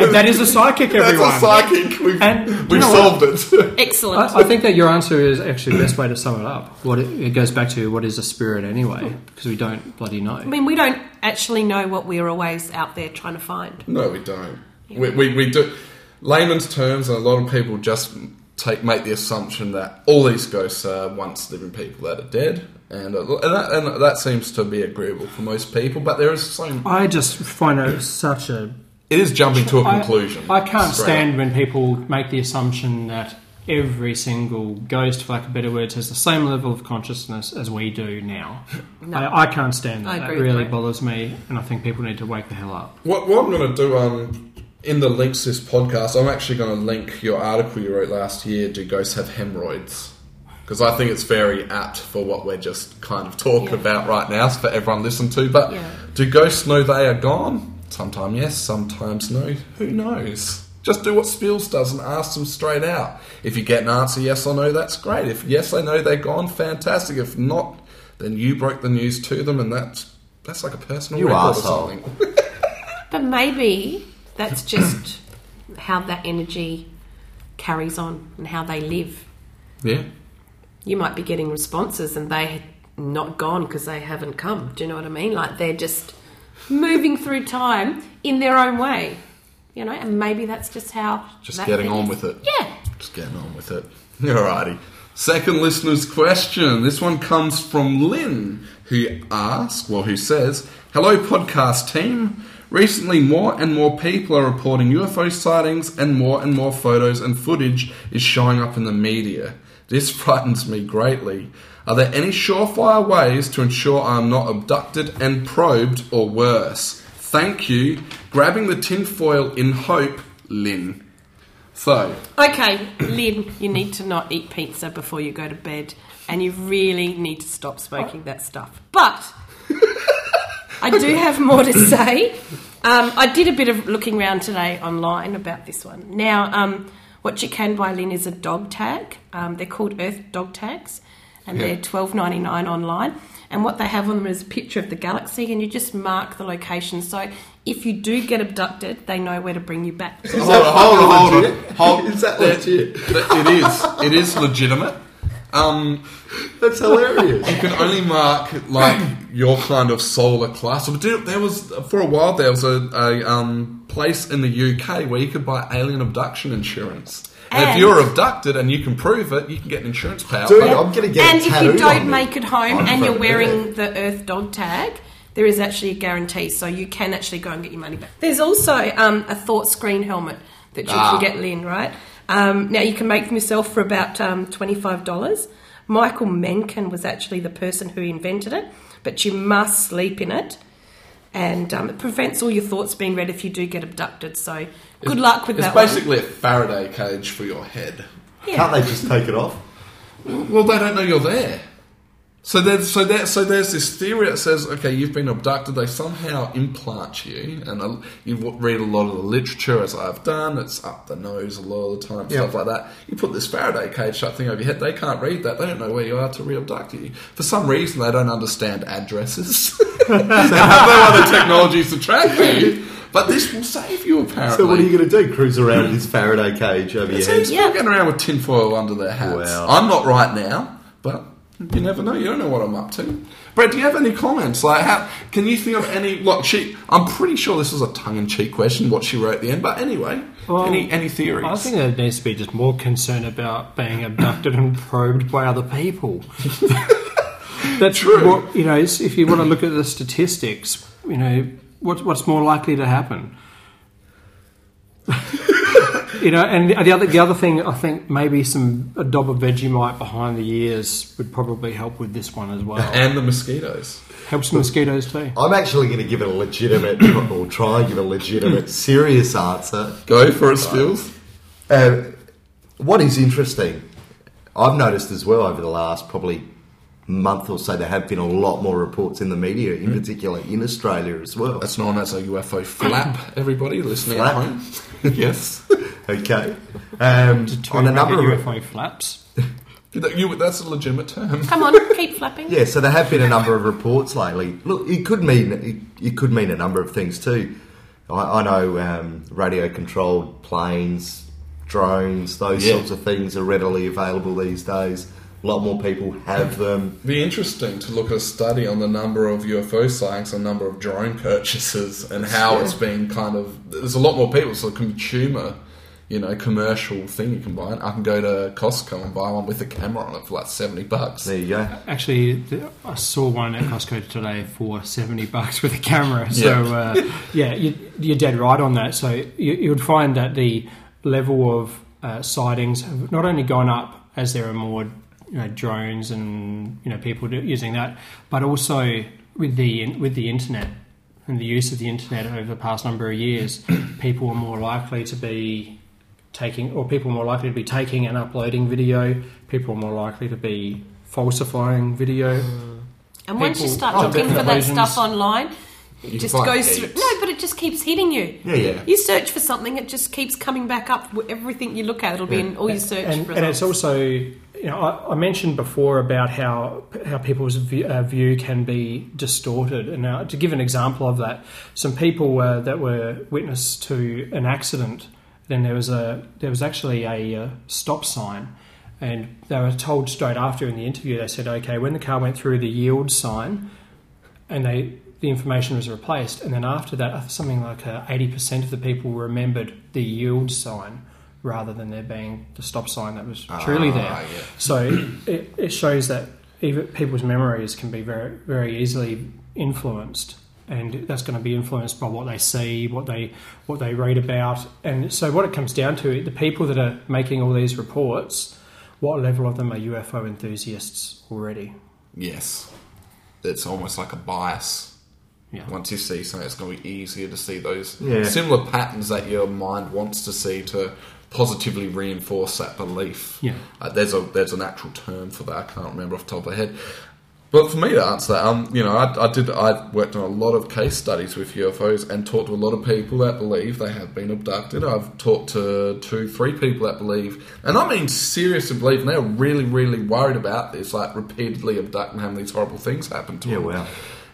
And that is a psychic, everyone. That's a psychic. We've, and, we've solved it. Excellent. I, I think that your answer is actually the best way to sum it up. What it, it goes back to, what is a spirit anyway? Because we don't bloody know. I mean, we don't actually know what we're always out there trying to find. No, we don't. Yeah. We, we, we do... layman's terms, and a lot of people just take make the assumption that all these ghosts are once living people that are dead, and and that, and that seems to be agreeable for most people. But there is some. I just find it such a. It is jumping to a conclusion. I, I can't stand up. When people make the assumption that every single ghost, for lack of better words, has the same level of consciousness as we do now. No. I, I can't stand that. That really bothers me, and I think people need to wake the hell up. What, what I'm going to do, um. in the links to this podcast, I'm actually going to link your article you wrote last year, Do Ghosts Have Hemorrhoids? because I think it's very apt for what we're just kind of talking yeah. about right now for everyone to listen to. But yeah. do ghosts know they are gone? Sometimes yes, sometimes no. Who knows? Just do what Spills does and ask them straight out. If you get an answer yes or no, that's great. If yes, they know they're gone, fantastic. If not, then you broke the news to them, and that's that's like a personal you record asshole. Or something. But maybe that's just how that energy carries on and how they live. Yeah. You might be getting responses and they're not gone because they haven't come. Do you know what I mean? Like they're just moving through time in their own way, you know, and maybe that's just how... Just getting on with it. Yeah. Just getting on with it. Alrighty. Second listener's question. This one comes from Lynn, who asks, well, who says, hello, podcast team. Recently, more and more people are reporting U F O sightings and more and more photos and footage is showing up in the media. This frightens me greatly. Are there any surefire ways to ensure I'm not abducted and probed or worse? Thank you. Grabbing the tinfoil in hope, Lynn. So. Okay, Lynn, you need to not eat pizza before you go to bed and you really need to stop smoking that stuff. But... I do have more to say. Um, I did a bit of looking around today online about this one. Now, um, what you can buy, Lynn, is a dog tag. Um, they're called Earth dog tags, and yeah. they're twelve ninety-nine online. And what they have on them is a picture of the galaxy, and you just mark the location. So if you do get abducted, they know where to bring you back. Hold on, hold on, hold on. Is that legit? It is. It is legitimate. Um, that's hilarious. You can only mark like your kind of solar cluster. But dude, there was for a while there was a, a um, place in the U K where you could buy alien abduction insurance. And, and if you're abducted and you can prove it, you can get an insurance payout. Dude, I'm going to get and a tattoo. And if you don't make it home and you're wearing the Earth dog tag, there is actually a guarantee, so you can actually go and get your money back. There's also um, a Thought Screen helmet that you ah. can get, Lynn, right? Um, now, you can make them yourself for about um, twenty-five dollars. Michael Menken was actually the person who invented it, but you must sleep in it. And um, it prevents all your thoughts being read if you do get abducted. So good it's, luck with it's that It's basically one. A Faraday cage for your head. Yeah. Can't they just take it off? Well, they don't know you're there. So there's, so, there, so there's this theory that says, okay, you've been abducted, they somehow implant you, and you read a lot of the literature, as I've done, it's up the nose a lot of the time, yep. stuff like that. You put this Faraday cage type thing over your head, they can't read that, they don't know where you are to re-abduct you. For some reason, they don't understand addresses. They have no other technologies to track you. But this will save you, apparently. So what are you going to do? Cruise around with this Faraday cage over your head? People going around with tinfoil under their hats. Wow. I'm not right now, but... You never know. You don't know what I'm up to. Brett, do you have any comments? Like, how can you think of any? Look, she. I'm pretty sure this is a tongue-in-cheek question. What she wrote at the end, but anyway, well, any any theories? I think there needs to be just more concern about being abducted and probed by other people. That's true. What, you know, if you want to look at the statistics, you know, what, what's more likely to happen? You know, and the other the other thing, I think maybe some a dob of Vegemite behind the ears would probably help with this one as well. And the mosquitoes. Helps the mosquitoes too. I'm actually going to give it a legitimate, or try and give a legitimate, serious answer. Go for it, Spills. Uh, what is interesting, I've noticed as well over the last probably month or so, there have been a lot more reports in the media, in mm. particular in Australia as well. That's known as a U F O flap, everybody listening flap. At home. Yes. Okay. Um, on a number of U F O flaps. you, that's a legitimate term. Come on, keep flapping. Yeah, so there have been a number of reports lately. Look, it could mean it, it could mean a number of things too. I, I know um, radio-controlled planes, drones, those yeah. sorts of things are readily available these days. A lot more people have them. Be interesting to look at a study on the number of U F O sightings and number of drone purchases and how yeah. it's been kind of. There's a lot more people, so consumer. You know, commercial thing you can buy. I can go to Costco and buy one with a camera on it for like seventy bucks. There you go. Actually, I saw one at Costco today for seventy bucks with a camera. So, yeah, uh, yeah you, you're dead right on that. So, you, you would find that the level of uh, sightings have not only gone up as there are more, you know, drones and, you know, people using that, but also with the with the internet and the use of the internet over the past number of years, people are more likely to be taking, or people more likely to be taking and uploading video, people more likely to be falsifying video. Mm. And once you start looking for that stuff online, it you just goes through. No, but it just keeps hitting you. Yeah, yeah. You search for something, it just keeps coming back up. Everything you look at, it'll be yeah. in all your search and, results. And it's also, you know, I, I mentioned before about how how people's view, uh, view can be distorted. And now, to give an example of that, some people uh, that were witness to an accident. Then there was a there was actually a uh, stop sign, and they were told straight after in the interview. They said, "Okay, when the car went through the yield sign," and they. The information was replaced, and then after that, something like eighty percent of the people remembered the yield sign rather than there being the stop sign that was truly ah, there. Yeah. So it, it shows that even people's memories can be very, very easily influenced, and that's going to be influenced by what they see, what they what they read about, and so what it comes down to, the people that are making all these reports, what level of them are U F O enthusiasts already? Yes, it's almost like a bias. Yeah. Once you see something, it's going to be easier to see those yeah. similar patterns that your mind wants to see to positively reinforce that belief. Yeah. Uh, there's a there's an actual term for that. I can't remember off the top of my head. But for me to answer that, um, you know, I, I did. I worked on a lot of case studies with U F Os and talked to a lot of people that believe they have been abducted. I've talked to two, three people that believe, and I mean seriously believe, and they're really, really worried about this, like repeatedly abducted and having these horrible things happen to yeah, them. Yeah, wow.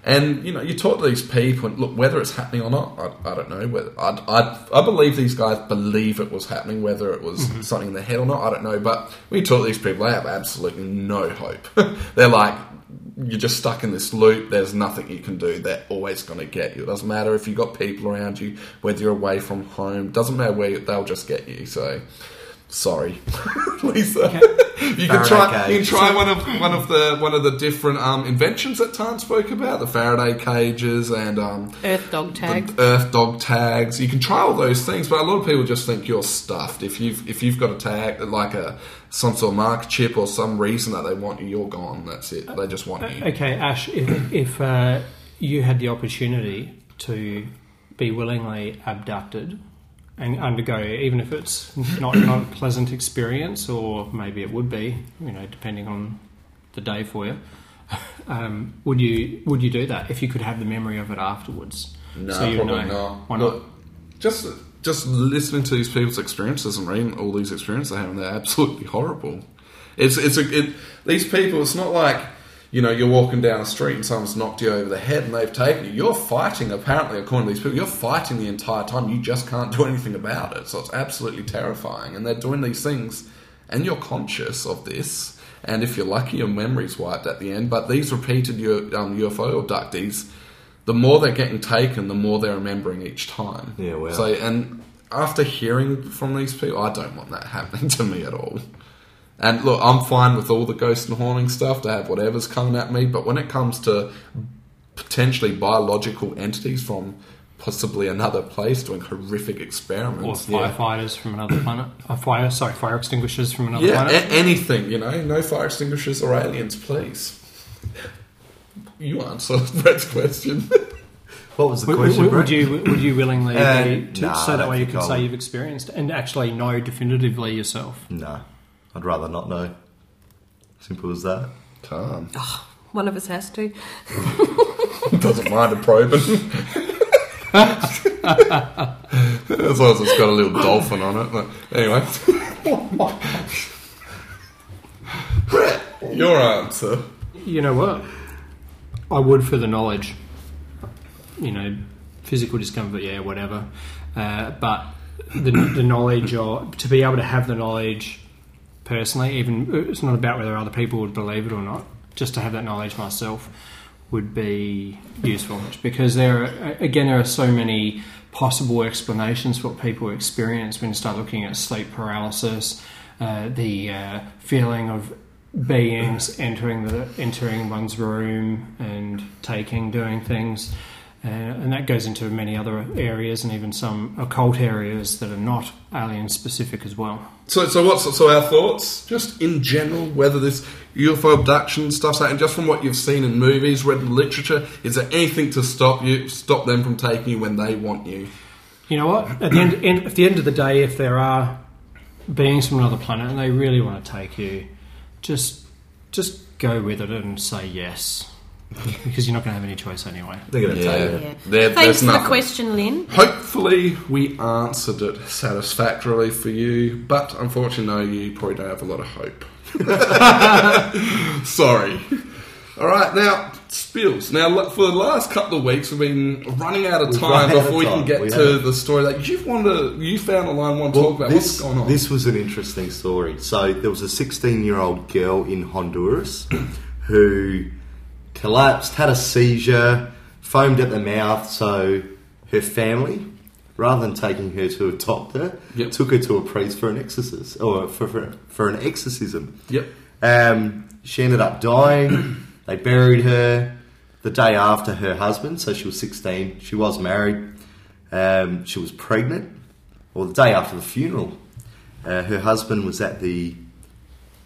And, you know, you talk to these people, and look, whether it's happening or not, I, I don't know. Whether, I, I, I believe these guys believe it was happening, whether it was mm-hmm. something in their head or not, I don't know. But when you talk to these people, they have absolutely no hope. They're like, you're just stuck in this loop, there's nothing you can do, they're always going to get you. It doesn't matter if you've got people around you, whether you're away from home, doesn't matter where, you, they'll just get you, so... Sorry, Lisa. Okay. You can Faraday try. Cage. You can try one of one of the one of the different um, inventions that Tarn spoke about: the Faraday cages and um, Earth dog tags. Earth dog tags. You can try all those things, but a lot of people just think you're stuffed if you've if you've got a tag like a some sort of mark chip or some reason that they want you. You're gone. That's it. They just want you. Okay, Ash. If, if uh, you had the opportunity to be willingly abducted. And undergo, even if it's not, not a pleasant experience, or maybe it would be, you know, depending on the day for you. Um, would you would you do that if you could have the memory of it afterwards? No, so you probably know, not. Why not? Look, just just listening to these people's experiences and reading all these experiences they have, and they're absolutely horrible. It's it's a, it, these people. It's not like. You know, you're walking down the street and someone's knocked you over the head and they've taken you. You're fighting, apparently, according to these people, you're fighting the entire time. You just can't do anything about it. So it's absolutely terrifying. And they're doing these things and you're conscious of this. And if you're lucky, your memory's wiped at the end. But these repeated um, U F O abductees, the more they're getting taken, the more they're remembering each time. Yeah, well. So, and after hearing from these people, I don't want that happening to me at all. And look, I'm fine with all the ghost and haunting stuff, to have whatever's coming at me, but when it comes to potentially biological entities from possibly another place doing horrific experiments... Or firefighters yeah. from another planet. Oh, fire, sorry, fire extinguishers from another yeah, planet. Yeah, a- anything, you know. No fire extinguishers or aliens, please. You answered Brett's question. What was the would, question, would, Brett? Would you, would you willingly... Uh, be to, nah, so that way you could say you've experienced and actually know definitively yourself? No. I'd rather not know. Simple as that. Tarn. Oh, one of us has to. Doesn't mind a probing. As long as it's got a little dolphin on it. But anyway. Brett, your answer. You know what? I would for the knowledge. You know, physical discomfort, yeah, whatever. Uh, but the, the knowledge, or to be able to have the knowledge... Personally, even it's not about whether other people would believe it or not. Just to have that knowledge myself would be useful, because there, are, again, there are so many possible explanations for what people experience when you start looking at sleep paralysis, uh, the uh, feeling of beings entering the entering one's room and taking, doing things, uh, and that goes into many other areas, and even some occult areas that are not alien specific as well. So, so what's so our thoughts, just in general, whether this U F O abduction stuff, and just from what you've seen in movies, read in literature, is there anything to stop you, stop them from taking you when they want you? You know what? At the end, end, at the end of the day, if there are beings from another planet and they really want to take you, just just go with it and say yes. Because you're not going to have any choice anyway. They're going to yeah. take it. Yeah. There, Thanks for nothing. the question, Lynn. Hopefully we answered it satisfactorily for you, but unfortunately, no, you probably don't have a lot of hope. Sorry. All right, now, spills. Now, for the last couple of weeks, we've been running out of we've time before we time. can get we to the story that you've wanted to, you found a line one to well, talk about. This, What's going on? This was an interesting story. So there was a sixteen-year-old girl in Honduras who... collapsed, had a seizure, foamed at the mouth, so her family, rather than taking her to a doctor, yep. took her to a priest for an exorcist, or for, for, for an exorcism. Yep. Um, she ended up dying. They buried her the day after her husband, so she was sixteen. She was married. Um, she was pregnant, or well, the day after the funeral. Uh, her husband was at the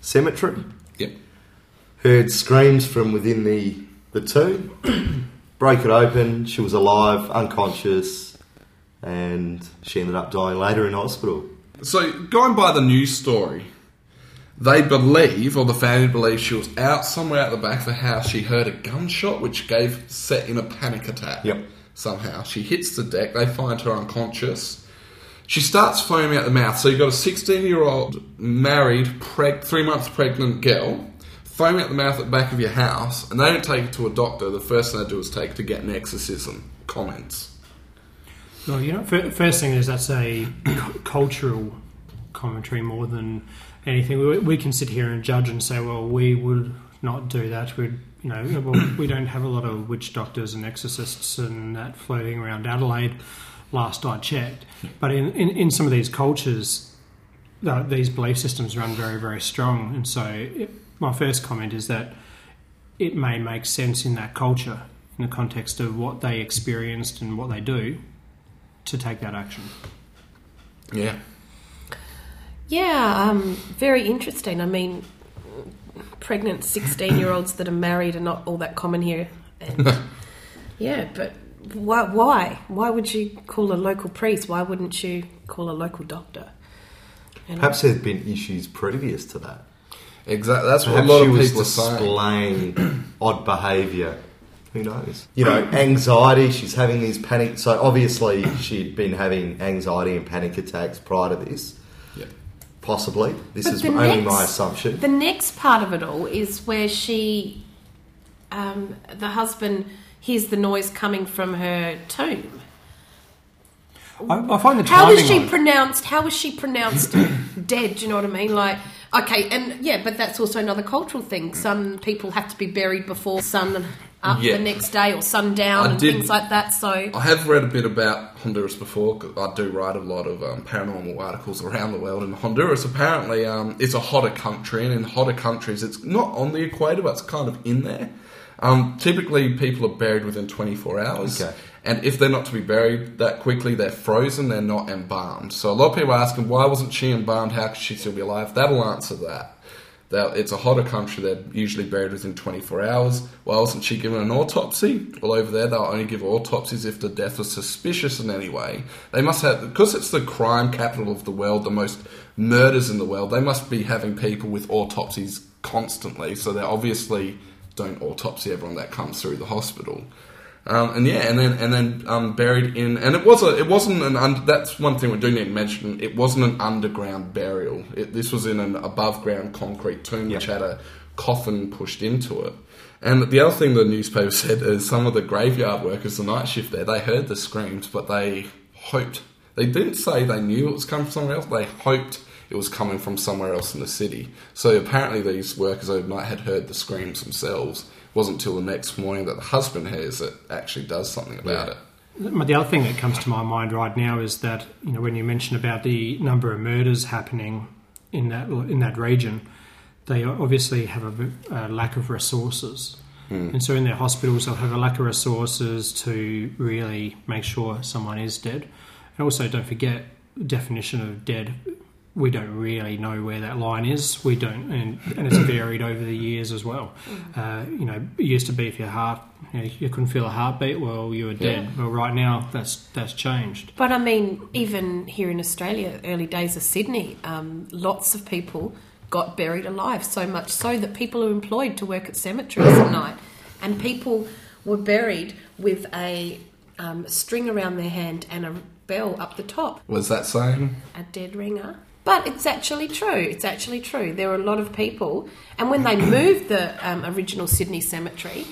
cemetery. Yep. Heard screams from within the, the tomb, broke it open, she was alive, unconscious, and she ended up dying later in hospital. So, going by the news story, they believe, or the family believes, she was out somewhere at the back of the house, she heard a gunshot, which gave set in a panic attack. Yep. Somehow. She hits the deck, they find her unconscious. She starts foaming at the mouth, so you've got a sixteen-year-old married, preg- three months pregnant girl, foaming at the mouth at the back of your house, and they don't take it to a doctor. The first thing they do is take it to get an exorcism. Comments? Well, you know, first thing is that's a cultural commentary more than anything. We, we can sit here and judge and say, well, we would not do that. We'd, you know, well, we don't have a lot of witch doctors and exorcists and that floating around Adelaide. Last I checked, but in in, in some of these cultures, uh, these belief systems run very very strong, and so. It, My first comment is that it may make sense in that culture, in the context of what they experienced and what they do, to take that action. Yeah. Yeah, um, very interesting. I mean, pregnant sixteen-year-olds that are married are not all that common here. And yeah, but why, why? Why would you call a local priest? Why wouldn't you call a local doctor? And Perhaps there's been issues previous to that. Exactly, that's what Perhaps a lot of people was displaying saying. Odd behaviour. Who knows? You know, anxiety, she's having these panic... So obviously she'd been having anxiety and panic attacks prior to this. Yeah. Possibly. This but is only next, my assumption. The next part of it all is where she... Um, the husband hears the noise coming from her tomb. I, I find the how was she on. pronounced? How was she pronounced dead? Do you know what I mean? Like, okay, and yeah, but that's also another cultural thing. Some people have to be buried before sun up yeah. the next day or sundown I and did, things like that. So I have read a bit about Honduras before. Cause I do write a lot of um, paranormal articles around the world. And Honduras apparently um, it's a hotter country, and in hotter countries, it's not on the equator, but it's kind of in there. Um, typically, people are buried within twenty-four hours. Okay. And if they're not to be buried that quickly, they're frozen, they're not embalmed. So a lot of people are asking, why wasn't she embalmed? How could she still be alive? That'll answer that. That it's a hotter country, they're usually buried within twenty-four hours. Why wasn't she given an autopsy? Well, over there, they'll only give autopsies if the death was suspicious in any way. They must have, because it's the crime capital of the world, the most murders in the world, they must be having people with autopsies constantly. So they obviously don't autopsy everyone that comes through the hospital. Um, and yeah, and then and then um, buried in, and it was a, it wasn't an. Under, that's one thing we do need to mention. It wasn't an underground burial. It, this was in an above ground concrete tomb, yep. which had a coffin pushed into it. And the other thing the newspaper said is some of the graveyard workers, the night shift there, they heard the screams, but they hoped they didn't say they knew it was coming from somewhere else. They hoped it was coming from somewhere else in the city. So apparently, these workers overnight had heard the screams themselves. Wasn't until the next morning that the husband hears it, actually does something about yeah. it. The other thing that comes to my mind right now is that, you know, when you mention about the number of murders happening in that in that region, they obviously have a, a lack of resources. Mm. And so in their hospitals, they'll have a lack of resources to really make sure someone is dead. And also, don't forget the definition of dead we don't really know where that line is. We don't, and, and it's varied over the years as well. Uh, you know, it used to be if your heart, you know, you couldn't feel a heartbeat, well, you were dead. Yeah. Well, right now, that's that's changed. But I mean, even here in Australia, early days of Sydney, um, lots of people got buried alive. So much so that people are employed to work at cemeteries at night, and people were buried with a um, string around their hand and a bell up the top. Was that saying a dead ringer? But it's actually true. It's actually true. There were a lot of people. And when they moved the um, original Sydney cemetery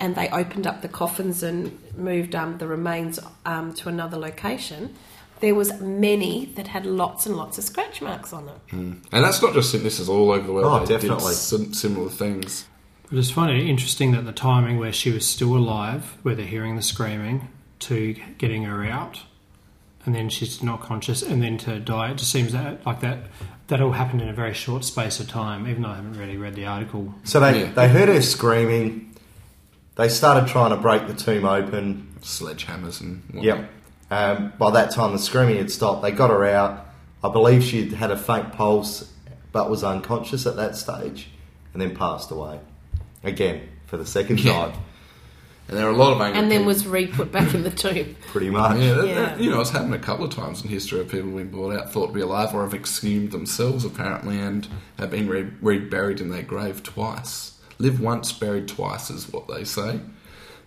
and they opened up the coffins and moved um, the remains um, to another location, there was many that had lots and lots of scratch marks on them. Mm. And that's not just Sydney. This is all over the world. Oh, they definitely. Did similar things. But it's funny, interesting that the timing where she was still alive, where they're hearing the screaming, to getting her out, and then she's not conscious, and then to die. It just seems that like that that all happened in a very short space of time, even though I haven't really read the article. So they, yeah. they heard her screaming. They started trying to break the tomb open. Sledgehammers and whatnot. Yep. Um, by that time, the screaming had stopped. They got her out. I believe she had a faint pulse but was unconscious at that stage and then passed away. Again, for the second time. And there are a lot of angry And then people. Was re-put back in the tomb. Pretty much. Yeah, that, yeah. That, you know, it's happened a couple of times in history of people being brought out, thought to be alive, or have exhumed themselves, apparently, and have been re- re-buried in their grave twice. Live once, buried twice is what they say.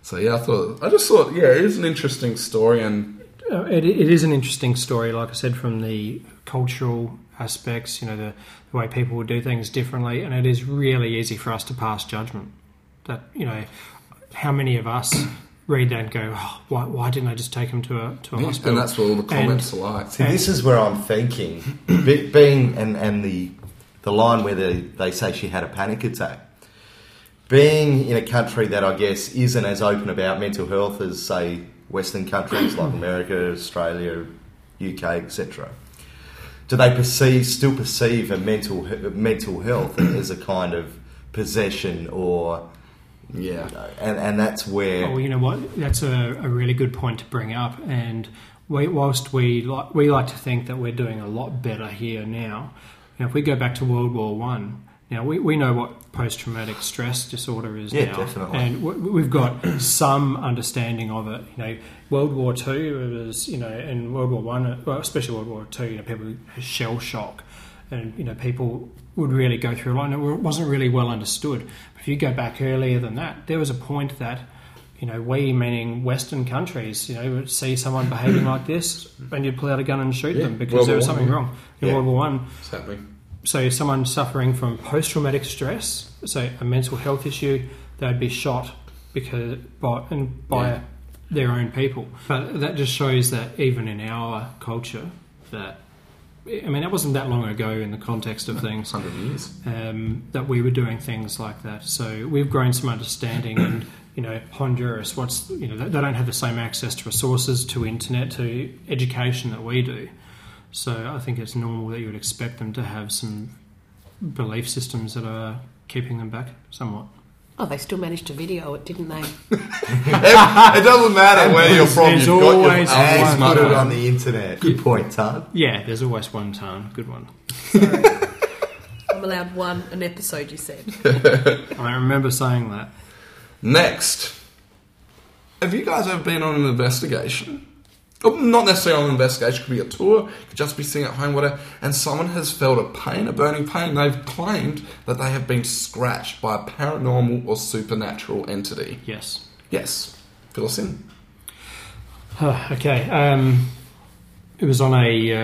So, yeah, I thought... I just thought, yeah, it is an interesting story, and... Uh, it, it is an interesting story, like I said, from the cultural aspects, you know, the, the way people would do things differently, and it is really easy for us to pass judgment. That, you know... How many of us read that and go, oh, why, why didn't I just take him to a, to a yeah, hospital? And that's what all the comments and, are like. See, this is where I'm thinking, being, and, and the the line where they, they say she had a panic attack. Being in a country that I guess isn't as open about mental health as, say, Western countries like America, Australia, U K, et cetera. Do they perceive, still perceive a mental mental health as a kind of possession or... Yeah, you know, and and that's where. Well, you know what? That's a, a really good point to bring up. And we, whilst we like we like to think that we're doing a lot better here now. Now, if we go back to World War One, now we, we know what post traumatic stress disorder is. Yeah, now. Definitely. And we, we've got some understanding of it. You know, World War Two was you know, and World War One, well, especially World War Two, you know, people had shell shock, and you know, people would really go through a lot. And it wasn't really well understood. If you go back earlier than that, there was a point that, you know, we, meaning Western countries, you know, would see someone behaving like this and you'd pull out a gun and shoot yeah. them because World there was War something War. wrong in yeah. World War One. Sadly. So someone suffering from post-traumatic stress, so a mental health issue, they'd be shot because by, and by yeah. their own people. But that just shows that even in our culture that... I mean, it wasn't that long ago in the context of things. Hundred years um, that we were doing things like that. So we've grown some understanding, and you know, Honduras. What's you know, they don't have the same access to resources, to internet, to education that we do. So I think it's normal that you would expect them to have some belief systems that are keeping them back somewhat. Oh, they still managed to video it, didn't they? It doesn't matter where you're from. There's You've always got your ass put it on the internet. Good point, Tarn. Yeah, there's always one, Tarn. Good one. Sorry. I'm allowed one an episode, you said. I remember saying that. Next. Have you guys ever been on an investigation? Oh, not necessarily on an investigation. It could be a tour. It could just be sitting at home, whatever. And someone has felt a pain, a burning pain. They've claimed that they have been scratched by a paranormal or supernatural entity. Yes. Yes. Fill us in. Oh, okay. Um, it was on a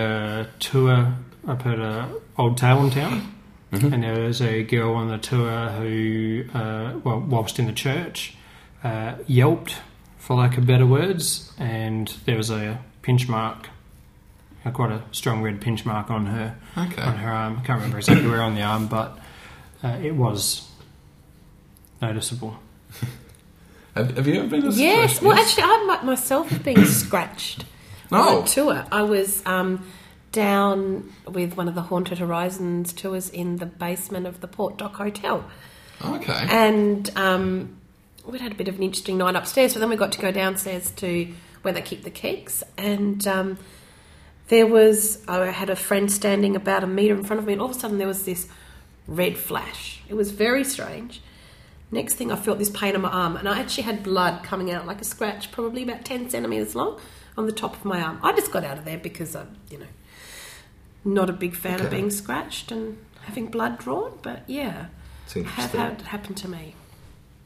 uh, tour up at uh, Old Table Town. Mm-hmm. And there was a girl on the tour who, uh, well, whilst in the church, uh, yelped, for lack of better words, and there was a pinch mark, a quite a strong red pinch mark on her, okay. on her arm. I can't remember exactly where on the arm, but uh, it was noticeable. have, have you ever been? Yes. Well, actually, I myself have been scratched no. on a tour. I was um, down with one of the Haunted Horizons tours in the basement of the Port Dock Hotel. Okay. And. Um, We'd had a bit of an interesting night upstairs, but then we got to go downstairs to where they keep the kegs, and um, there was, I had a friend standing about a metre in front of me, and all of a sudden there was this red flash. It was very strange. Next thing, I felt this pain on my arm, and I actually had blood coming out like a scratch, probably about ten centimetres long, on the top of my arm. I just got out of there because I'm, you know, not a big fan okay. of being scratched and having blood drawn, but yeah, it's interesting. Had, had happened to me.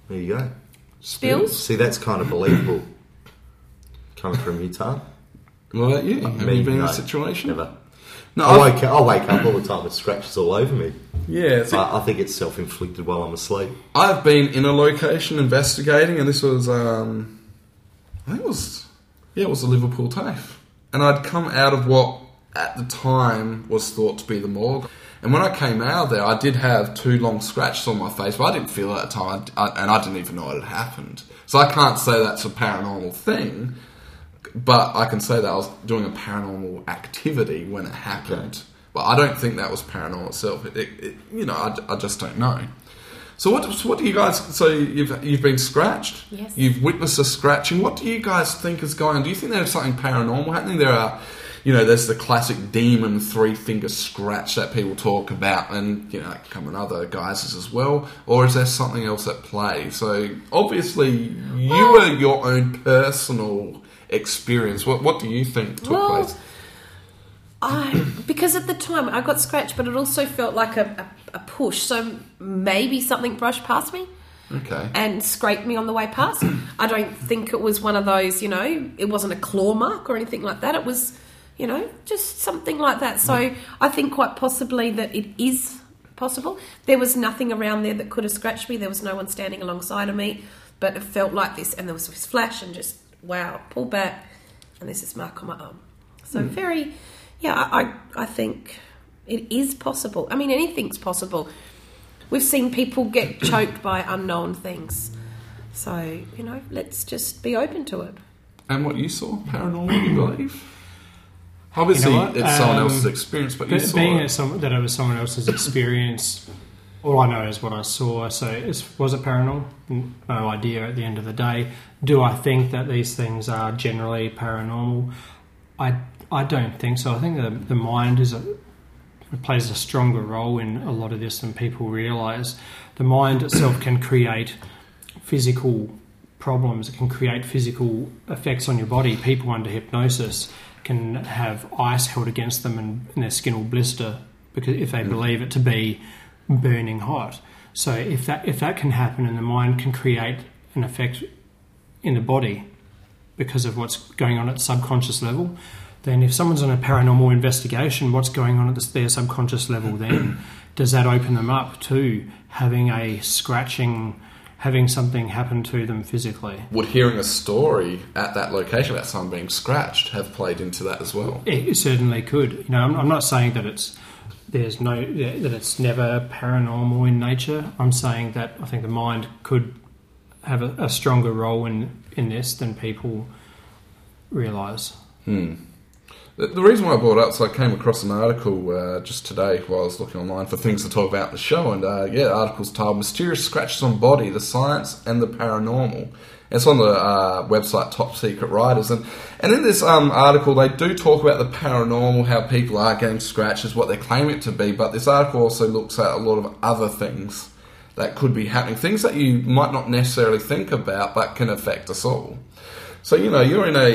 There you go. Spills. See, that's kind of believable. Coming from Utah. Well, yeah. Like, have you been no, in a situation? Never. No, I wake, I wake up all the time with scratches all over me. Yeah, so I, I think it's self-inflicted while I'm asleep. I've been in a location investigating, and this was, um, I think it was, yeah, it was the Liverpool TAFE, and I'd come out of what at the time was thought to be the morgue. And when I came out of there, I did have two long scratches on my face, but I didn't feel it at the time, I, I, and I didn't even know it had happened. So I can't say that's a paranormal thing, but I can say that I was doing a paranormal activity when it happened. Yeah. But I don't think that was paranormal itself. It, it, it, you know, I, I just don't know. So what? So what do you guys? So you've you've been scratched. Yes. You've witnessed a scratching. What do you guys think is going on? Do you think there's something paranormal happening? There are, you know, there's the classic demon three finger scratch that people talk about, and you know, that can come in other guises as well. Or is there something else at play? So obviously, you well, are your own personal experience. What What do you think took well, place? I because at the time I got scratched, but it also felt like a, a, a push. So maybe something brushed past me, okay, and scraped me on the way past. I don't think it was one of those, you know, it wasn't a claw mark or anything like that. It was, you know, just something like that. So yeah. I think quite possibly that it is possible. There was nothing around there that could have scratched me. There was no one standing alongside of me, but it felt like this, and there was this flash, and just wow, pull back, and there's this mark on my arm. So mm. very. Yeah, I, I think it is possible. I mean, anything's possible. We've seen people get choked by unknown things. So, you know, let's just be open to it. And what you saw, paranormal, you believe? Obviously, you know it's um, someone else's experience, but you saw being it. Being that it was someone else's experience, all I know is what I saw. So it's, was it paranormal? No idea at the end of the day. Do I think that these things are generally paranormal? I I don't think so. I think the, the mind is a, it plays a stronger role in a lot of this than people realise. The mind itself can create physical problems. It can create physical effects on your body. People under hypnosis can have ice held against them and, and their skin will blister because if they believe it to be burning hot. So if that if that can happen, and the mind can create an effect in the body because of what's going on at subconscious level, then if someone's on a paranormal investigation, what's going on at their subconscious level then? Does that open them up to having a scratching, having something happen to them physically? Would hearing a story at that location about someone being scratched have played into that as well? It certainly could. You know, I'm, I'm not saying that it's there's no that it's never paranormal in nature. I'm saying that I think the mind could have a, a stronger role in, in this than people realise. Hmm. The reason why I brought it up is I came across an article uh, just today while I was looking online for things to talk about in the show, and uh, yeah, the article's titled "Mysterious Scratches on Body: The Science and the Paranormal." And it's on the uh, website Top Secret Writers, and and in this um, article they do talk about the paranormal, how people are getting scratches, what they claim it to be, but this article also looks at a lot of other things that could be happening, things that you might not necessarily think about, but can affect us all. So you know, you're in a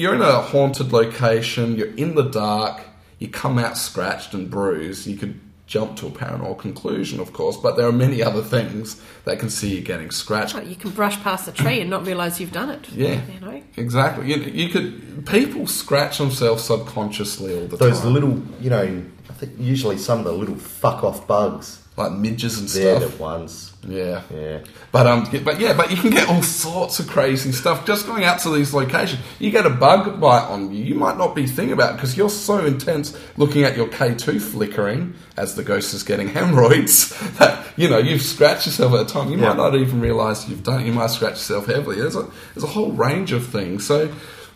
You're in a haunted location, you're in the dark, you come out scratched and bruised. You could jump to a paranormal conclusion, of course, but there are many other things that can see you getting scratched. Well, you can brush past a tree and not realise you've done it. Yeah, you know? Exactly. You, you could People scratch themselves subconsciously all the Those time. Those little, you know, I think usually some of the little fuck-off bugs. Like midges and They're stuff. The ones. Yeah. Yeah. But, um, but yeah, but you can get all sorts of crazy stuff just going out to these locations. You get a bug bite on you, you might not be thinking about it because you're so intense looking at your K two flickering as the ghost is getting hemorrhoids that, you know, you've scratched yourself at a time. You yeah. might not even realise you've done it. You might scratch yourself heavily. There's a, there's a whole range of things. So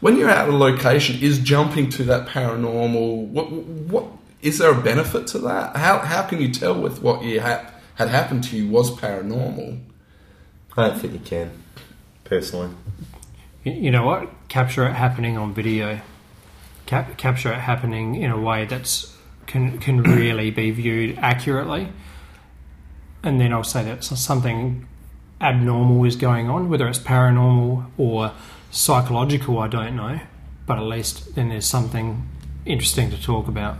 when you're out at a location, is jumping to that paranormal... What... what Is there a benefit to that? How how can you tell with what you ha- had happened to you was paranormal? I don't think you can, personally. You know what? Capture it happening on video. cap capture it happening in a way that's can can really be viewed accurately. And then I'll say that something abnormal is going on, whether it's paranormal or psychological, I don't know, but at least then there's something interesting to talk about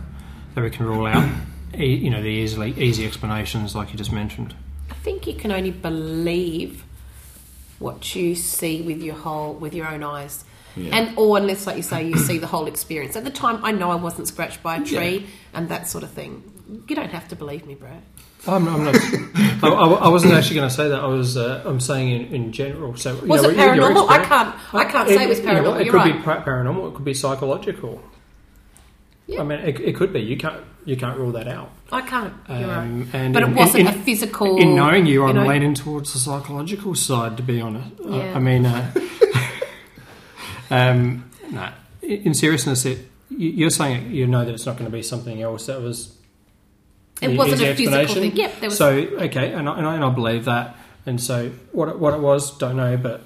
that we can rule out e you know the easily easy explanations like you just mentioned. I think you can only believe what you see with your whole with your own eyes. Yeah. And or unless, like you say, you see the whole experience. At the time, I know I wasn't scratched by a tree, yeah, and that sort of thing. You don't have to believe me, Brad. I'm, I'm not. I, I wasn't actually going to say that. I was. Uh, I'm saying in, in general. So was it paranormal? I can't. I can't say it was paranormal. It could be paranormal. It could be psychological. Yeah. I mean, it, it could be. You can't. You can't rule that out. I can't. You're um, right. And but in, it wasn't in, a physical. In knowing you, I'm you know, leaning towards the psychological side. To be honest, yeah. I, I mean, uh, um, no. Nah, in seriousness, it, you're saying it, you know that it's not going to be something else that was. It wasn't a physical thing. Yep, there was. So okay, and I, and I and I believe that. And so what it, what it was, don't know, but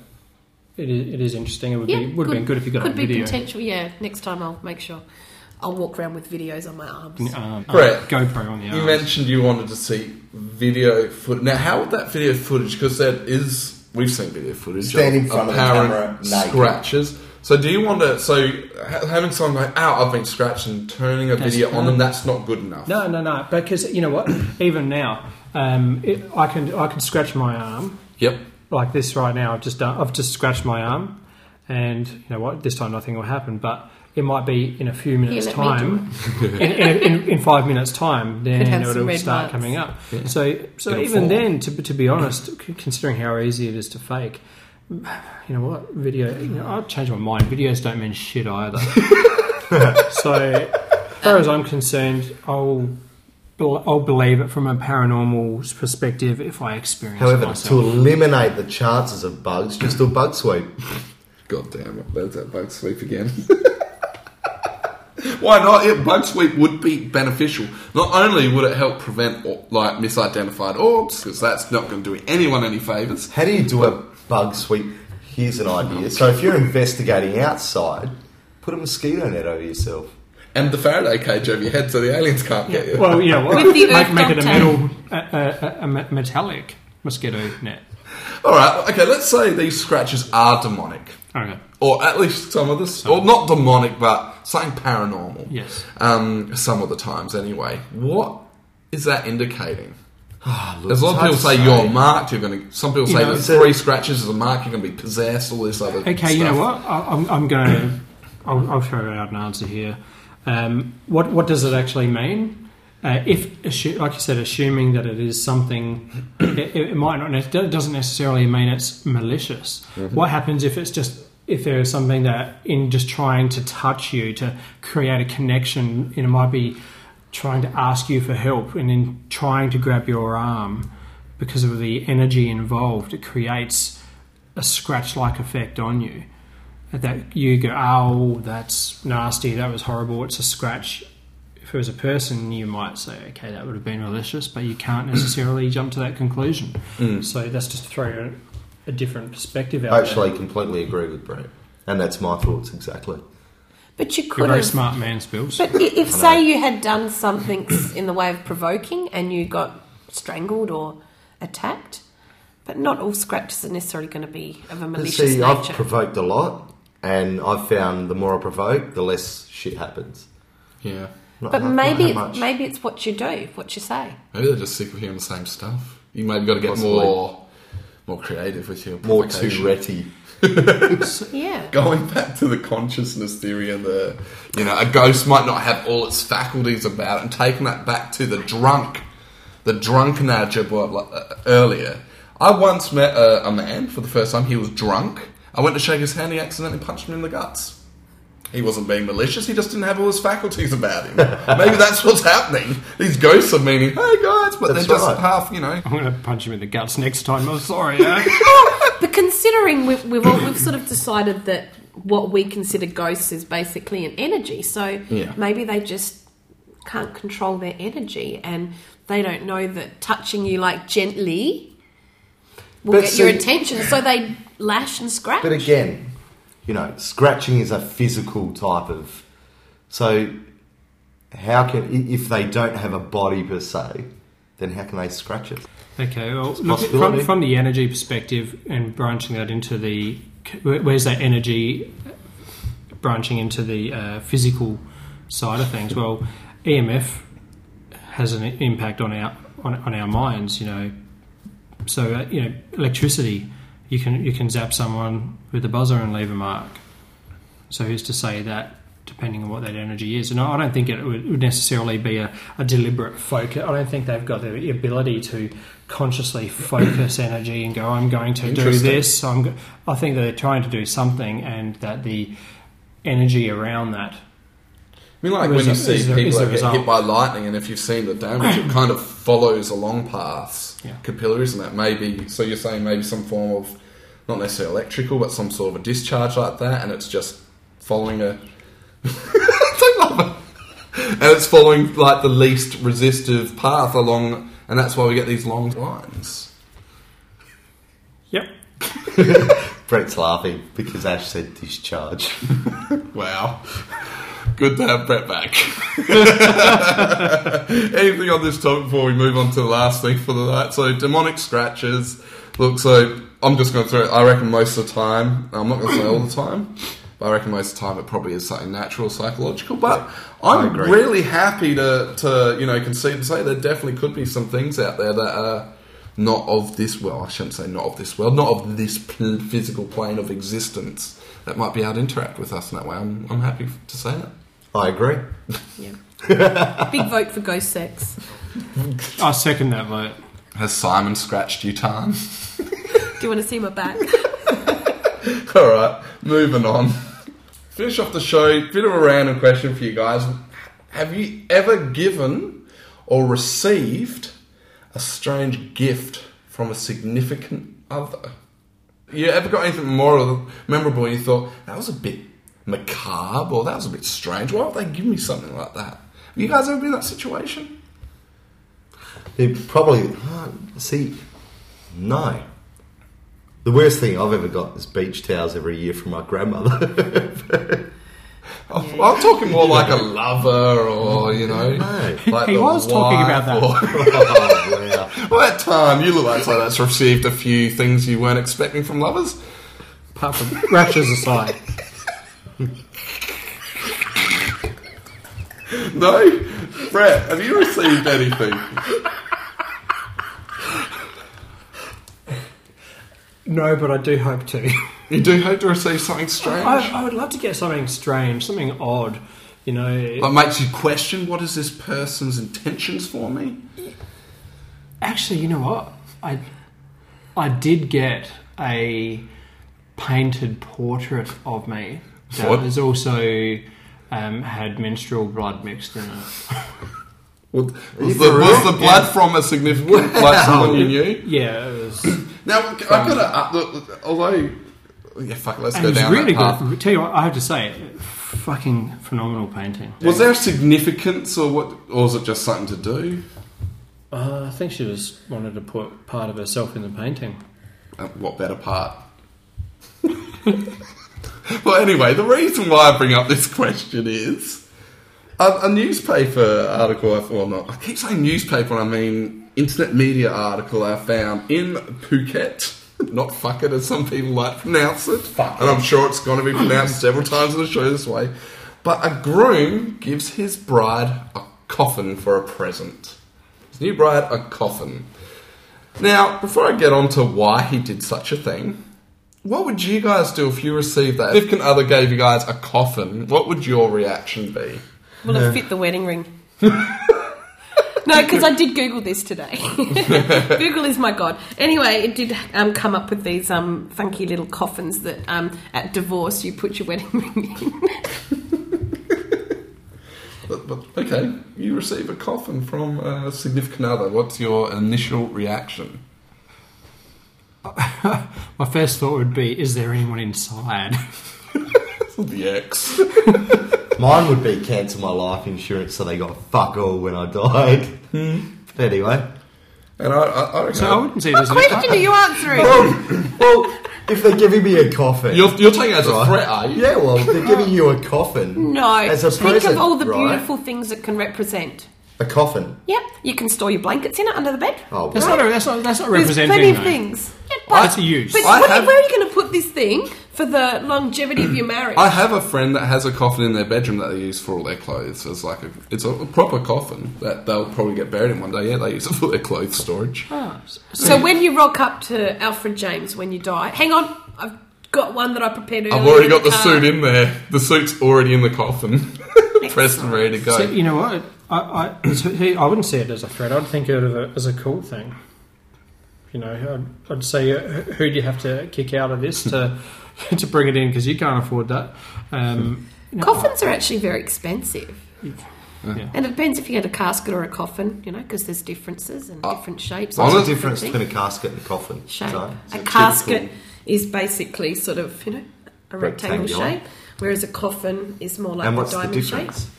it is it is interesting. It would yeah, be would good, have been good if you got could a video. Could be potential. Yeah, next time I'll make sure I'll walk around with videos on my arms. Uh, Brett, uh, GoPro on the arms. You mentioned you wanted to see video footage. Now, how would that video footage? Because that is we've seen video footage standing of, in front of, of the camera, scratches. Naked. So do you want to, so having someone going, oh, I've been scratched and turning a that's video on them, that's not good enough. No, no, no, because you know what, even now, um, it, I can I can scratch my arm. Yep. Like this right now, I've just done, I've just scratched my arm, and you know what, this time nothing will happen, but it might be in a few minutes' yeah, time, in, in, in five minutes' time, then it will start marks. coming up. Yeah. So so It'll even fall. then, to, to be honest, considering how easy it is to fake, you know what, video, you know, I've changed my mind, videos don't mean shit either. So as far as I'm concerned, I'll I'll believe it from a paranormal perspective if I experience however, it myself. To eliminate the chances of bugs, just do bug sweep. God damn it, there's that bug sweep again. Why not? Yeah, bug sweep would be beneficial. Not only would it help prevent or, like misidentified orbs, because that's not going to do anyone any favours. How do you do a bug sweep? Here's an idea. So if you're investigating outside, put a mosquito net over yourself. And the Faraday cage over your head so the aliens can't yeah. get you. Well, you know what? With the make, make it a, metal, a, a, a metallic mosquito net. Alright, okay, let's say these scratches are demonic. Okay. Or at least some of this. Or not demonic, but something paranormal. Yes. Um, some of the times, anyway. What is that indicating? Oh, look, there's a lot of people say, say you're marked. You're going to. Some people say that three scratches is a mark. You're going to be possessed. All this other. Okay, stuff. You know what? I, I'm, I'm going to. I'll, I'll throw out an answer here. Um, what What does it actually mean? Uh, if, like you said, assuming that it is something, it, it might not. It doesn't necessarily mean it's malicious. Mm-hmm. What happens if it's just if there is something that in just trying to touch you to create a connection, and it might be trying to ask you for help and then trying to grab your arm because of the energy involved, it creates a scratch-like effect on you. That you go, oh, that's nasty, that was horrible, it's a scratch. If it was a person, you might say, okay, that would have been malicious, but you can't necessarily jump to that conclusion. Mm. So that's just to throw a different perspective out. I actually there. completely agree with Brett, and that's my thoughts exactly. But you could You're a very have, smart man, Spills. But if, say, you had done something in the way of provoking and you got strangled or attacked, but not all scratches are necessarily going to be of a malicious see, nature. See, I've provoked a lot, and I've found the more I provoke, the less shit happens. Yeah. Not but not, maybe not it's, maybe it's what you do, what you say. Maybe they're just sick of hearing the same stuff. You maybe got to get Possibly. more more creative with your more Touretty. Yeah. Going back to the consciousness theory and the, you know, a ghost might not have all its faculties about it, and taking that back to the drunk, the drunk analogy earlier. I once met a, a man for the first time. He was drunk. I went to shake his hand. He accidentally punched me in the guts. He wasn't being malicious. He just didn't have all his faculties about him. Maybe that's what's happening. These ghosts are meaning, hey, guys, but that's they're just right. half, you know. I'm going to punch him in the guts next time. I'm sorry. Eh? But considering we've, we've, all, we've sort of decided that what we consider ghosts is basically an energy. So yeah. maybe they just can't control their energy and they don't know that touching you like gently will but get see, your attention. So they lash and scratch. But again, you know, scratching is a physical type of So how can, if they don't have a body per se, then how can they scratch it? Okay, well, look, from, from the energy perspective and branching that into the... Where's that energy branching into the uh, physical side of things? Well, E M F has an impact on our on, on our minds, you know. So, uh, you know, electricity, you can you can zap someone with a buzzer and leave a mark. So who's to say that, depending on what that energy is? And I don't think it would necessarily be a, a deliberate focus. I don't think they've got the ability to consciously focus energy and go, I'm going to do this. I'm go-. I think that they're trying to do something, and that the energy around that. I mean, like when you see people that get hit by lightning, and if you've seen the damage, it kind of follows along paths, yeah. capillaries and that. Maybe, so you're saying maybe some form of, not necessarily electrical, but some sort of a discharge like that, and it's just following a... I don't love it. And it's following like the least resistive path along, and that's why we get these long lines. Yep. Brett's laughing because Ash said discharge. Wow. Good to have Brett back. Anything on this topic before we move on to the last thing for the night? So demonic scratches. Look, so I'm just going to throw it. I reckon most of the time, I'm not going to say all the time, but I reckon most of the time it probably is something natural, psychological. But I'm really happy to, to you know, concede and say there definitely could be some things out there that are not of this world. I shouldn't say not of this world, not of this physical plane of existence that might be able to interact with us in that way. I'm, I'm happy to say that. I agree. Yeah. Big vote for ghost sex. I second that vote. Has Simon scratched you, Tarn? Do you want to see my back? All right, moving on. Finish off the show. Bit of a random question for you guys. Have you ever given or received a strange gift from a significant other? You ever got anything more memorable and you thought, that was a bit macabre, or that was a bit strange? Why would they give me something like that? Have you guys ever been in that situation? It probably... See, no. The worst thing I've ever got is beach towels every year from my grandmother. I'm, I'm talking more like a lover, or, you know... No. Like he was talking about that. Or, oh, wow. Well, that time, you look like that's received a few things you weren't expecting from lovers. Apart from rashes aside. No? Brett, have you received anything? No, but I do hope to. You do hope to receive something strange? I, I would love to get something strange, something odd, you know. That makes you question, what is this person's intentions for me? Actually, you know what? I, I did get a painted portrait of me that what? Has also um, had menstrual blood mixed in it. was, was, the, was the blood yeah. from a significant blood someone you knew? Yeah, it was. Now, I've got to... Although... Yeah, fuck, let's go down really that path. Good, tell you what, I have to say, fucking phenomenal painting. Was there a significance, or what? Or was it just something to do? Uh, I think she was wanted to put part of herself in the painting. Uh, what better part? Well, anyway, the reason why I bring up this question is a, a newspaper article, well, not, I keep saying newspaper, I mean internet media article I found in Phuket, not fuck it as some people like to pronounce it, fuck and I'm sure it's going to be pronounced several times on the show this way, but a groom gives his bride a coffin for a present. His new bride, a coffin. Now, before I get on to why he did such a thing, what would you guys do if you received that? If an other gave you guys a coffin, what would your reaction be? Will yeah. it fit the wedding ring? No, because I did Google this today. Google is my god. Anyway, it did um, come up with these um, funky little coffins that um, at divorce you put your wedding ring in. but, but, okay, you receive a coffin from a significant other. What's your initial reaction? My first thought would be, is there anyone inside? The ex. Mine would be, cancel my life insurance so they got fuck all when I died. Hmm. But anyway. And I, I, I don't so know. I wouldn't say what question are you answering? Well, well If they're giving me a coffin... You're, you're taking it as right? a threat, are you? Yeah, well, they're giving you a coffin. No, as a think present, of all the right? beautiful things it can represent. A coffin? Yep. You can store your blankets in it under the bed. Oh, that's, right. not a, that's not That's not There's representing, There's plenty of though. Things. Yeah, but, that's a use. But what, have, where are you going to put this thing for the longevity of your marriage? I have a friend that has a coffin in their bedroom that they use for all their clothes. It's like a, it's a proper coffin that they'll probably get buried in one day. Yeah, they use it for their clothes storage. Oh. So when you rock up to Alfred James when you die... Hang on, I've got one that I prepared earlier. I've already got the, the suit in there. The suit's already in the coffin. Pressed and ready to go. So, you know what? I, I, I wouldn't see it as a threat. I'd think of it as a cool thing. You know, I'd, I'd say, who do you have to kick out of this to to bring it in? Because you can't afford that. Um, you know, Coffins I, are actually very expensive. Yeah. Yeah. And it depends if you had a casket or a coffin, you know, because there's differences and uh, different shapes. What's the difference between a casket and a coffin? Shape. So, a casket typical? Is basically sort of, you know, a rectangle shape, whereas a coffin is more like and what's a diamond the difference? Shape.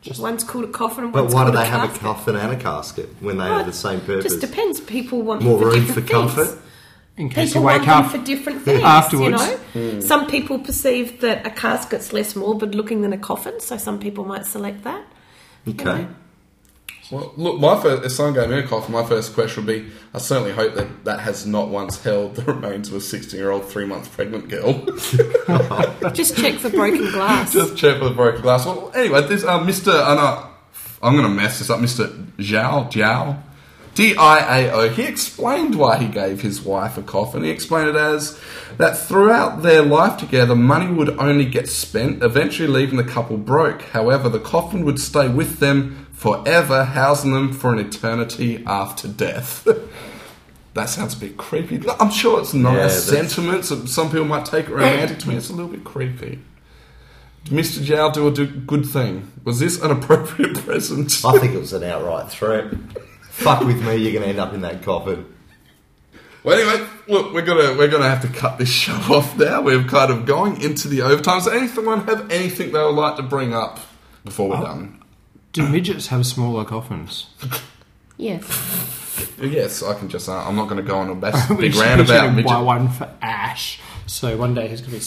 Just one's called a coffin and one's called a casket. But why do they have a coffin and a casket when they oh, have the same purpose? It just depends. People want more room for comfort. In case people you wake want up for different things afterwards. You know? mm. Some people perceive that a casket's less morbid looking than a coffin, so some people might select that. Okay. You know? Well, look, my first, if someone gave me a coffin, my first question would be, I certainly hope that that has not once held the remains of a sixteen-year-old, three-month pregnant girl. Just check for broken glass. Just check for the broken glass. Well, anyway, this uh, Mister And, uh, I'm going to mess this up, Mister Zhao, Zhao, D I A O, he explained why he gave his wife a coffin. He explained it as that throughout their life together, money would only get spent, eventually leaving the couple broke. However, the coffin would stay with them forever, housing them for an eternity after death. That sounds a bit creepy. I'm sure it's not a sentiment. Some people might take it romantic to me. It's a little bit creepy. Did Mister Zhao do a good thing? Was this an appropriate present? I think it was an outright threat. Fuck with me, you're going to end up in that coffin. Well, anyway, look, we're gonna we're gonna have to cut this show off now. We're kind of going into the overtime. So, anyone have anything they would like to bring up before we're oh. done? Do midgets have smaller coffins? Yes. Yes, I can just... Uh, I'm not going to go on a massive big rant about midgets. Buy one for Ash. So one day he's going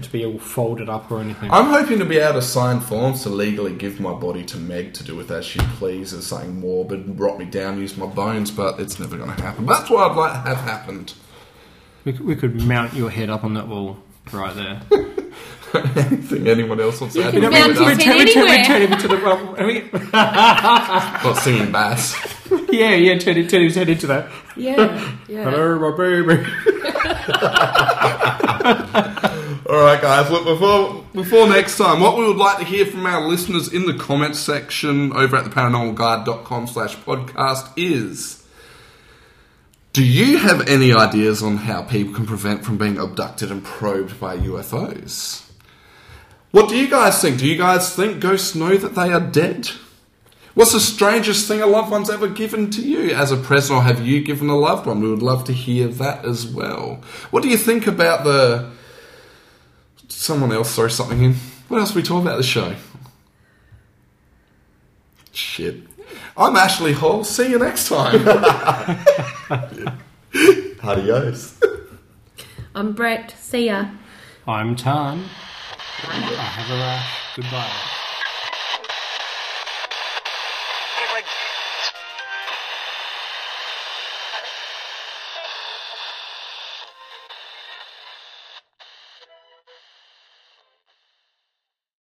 to be to be all folded up or anything. I'm hoping to be able to sign forms to legally give my body to Meg to do with as she pleases, something morbid, rot me down, use my bones, but it's never going to happen. But that's what I'd like to have happened. We, we could mount your head up on that wall right there. Anything anyone else wants to add? You know, we turn him into the rubble. Well, singing bass. Yeah, yeah, turn him, turn his head into that. Yeah, yeah. Hello, my baby. Alright, guys, look, before, before next time, what we would like to hear from our listeners in the comments section over at theparanormalguide.com slash podcast is... Do you have any ideas on how people can prevent from being abducted and probed by U F Os? What do you guys think? Do you guys think ghosts know that they are dead? What's the strangest thing a loved one's ever given to you as a present, or have you given a loved one? We would love to hear that as well. What do you think about the... Someone else throw something in. What else are we talking about the show? Shit. I'm Ashley Hall. See you next time. Adios. I'm Brett. See ya. I'm Tarn. I have a laugh. Goodbye.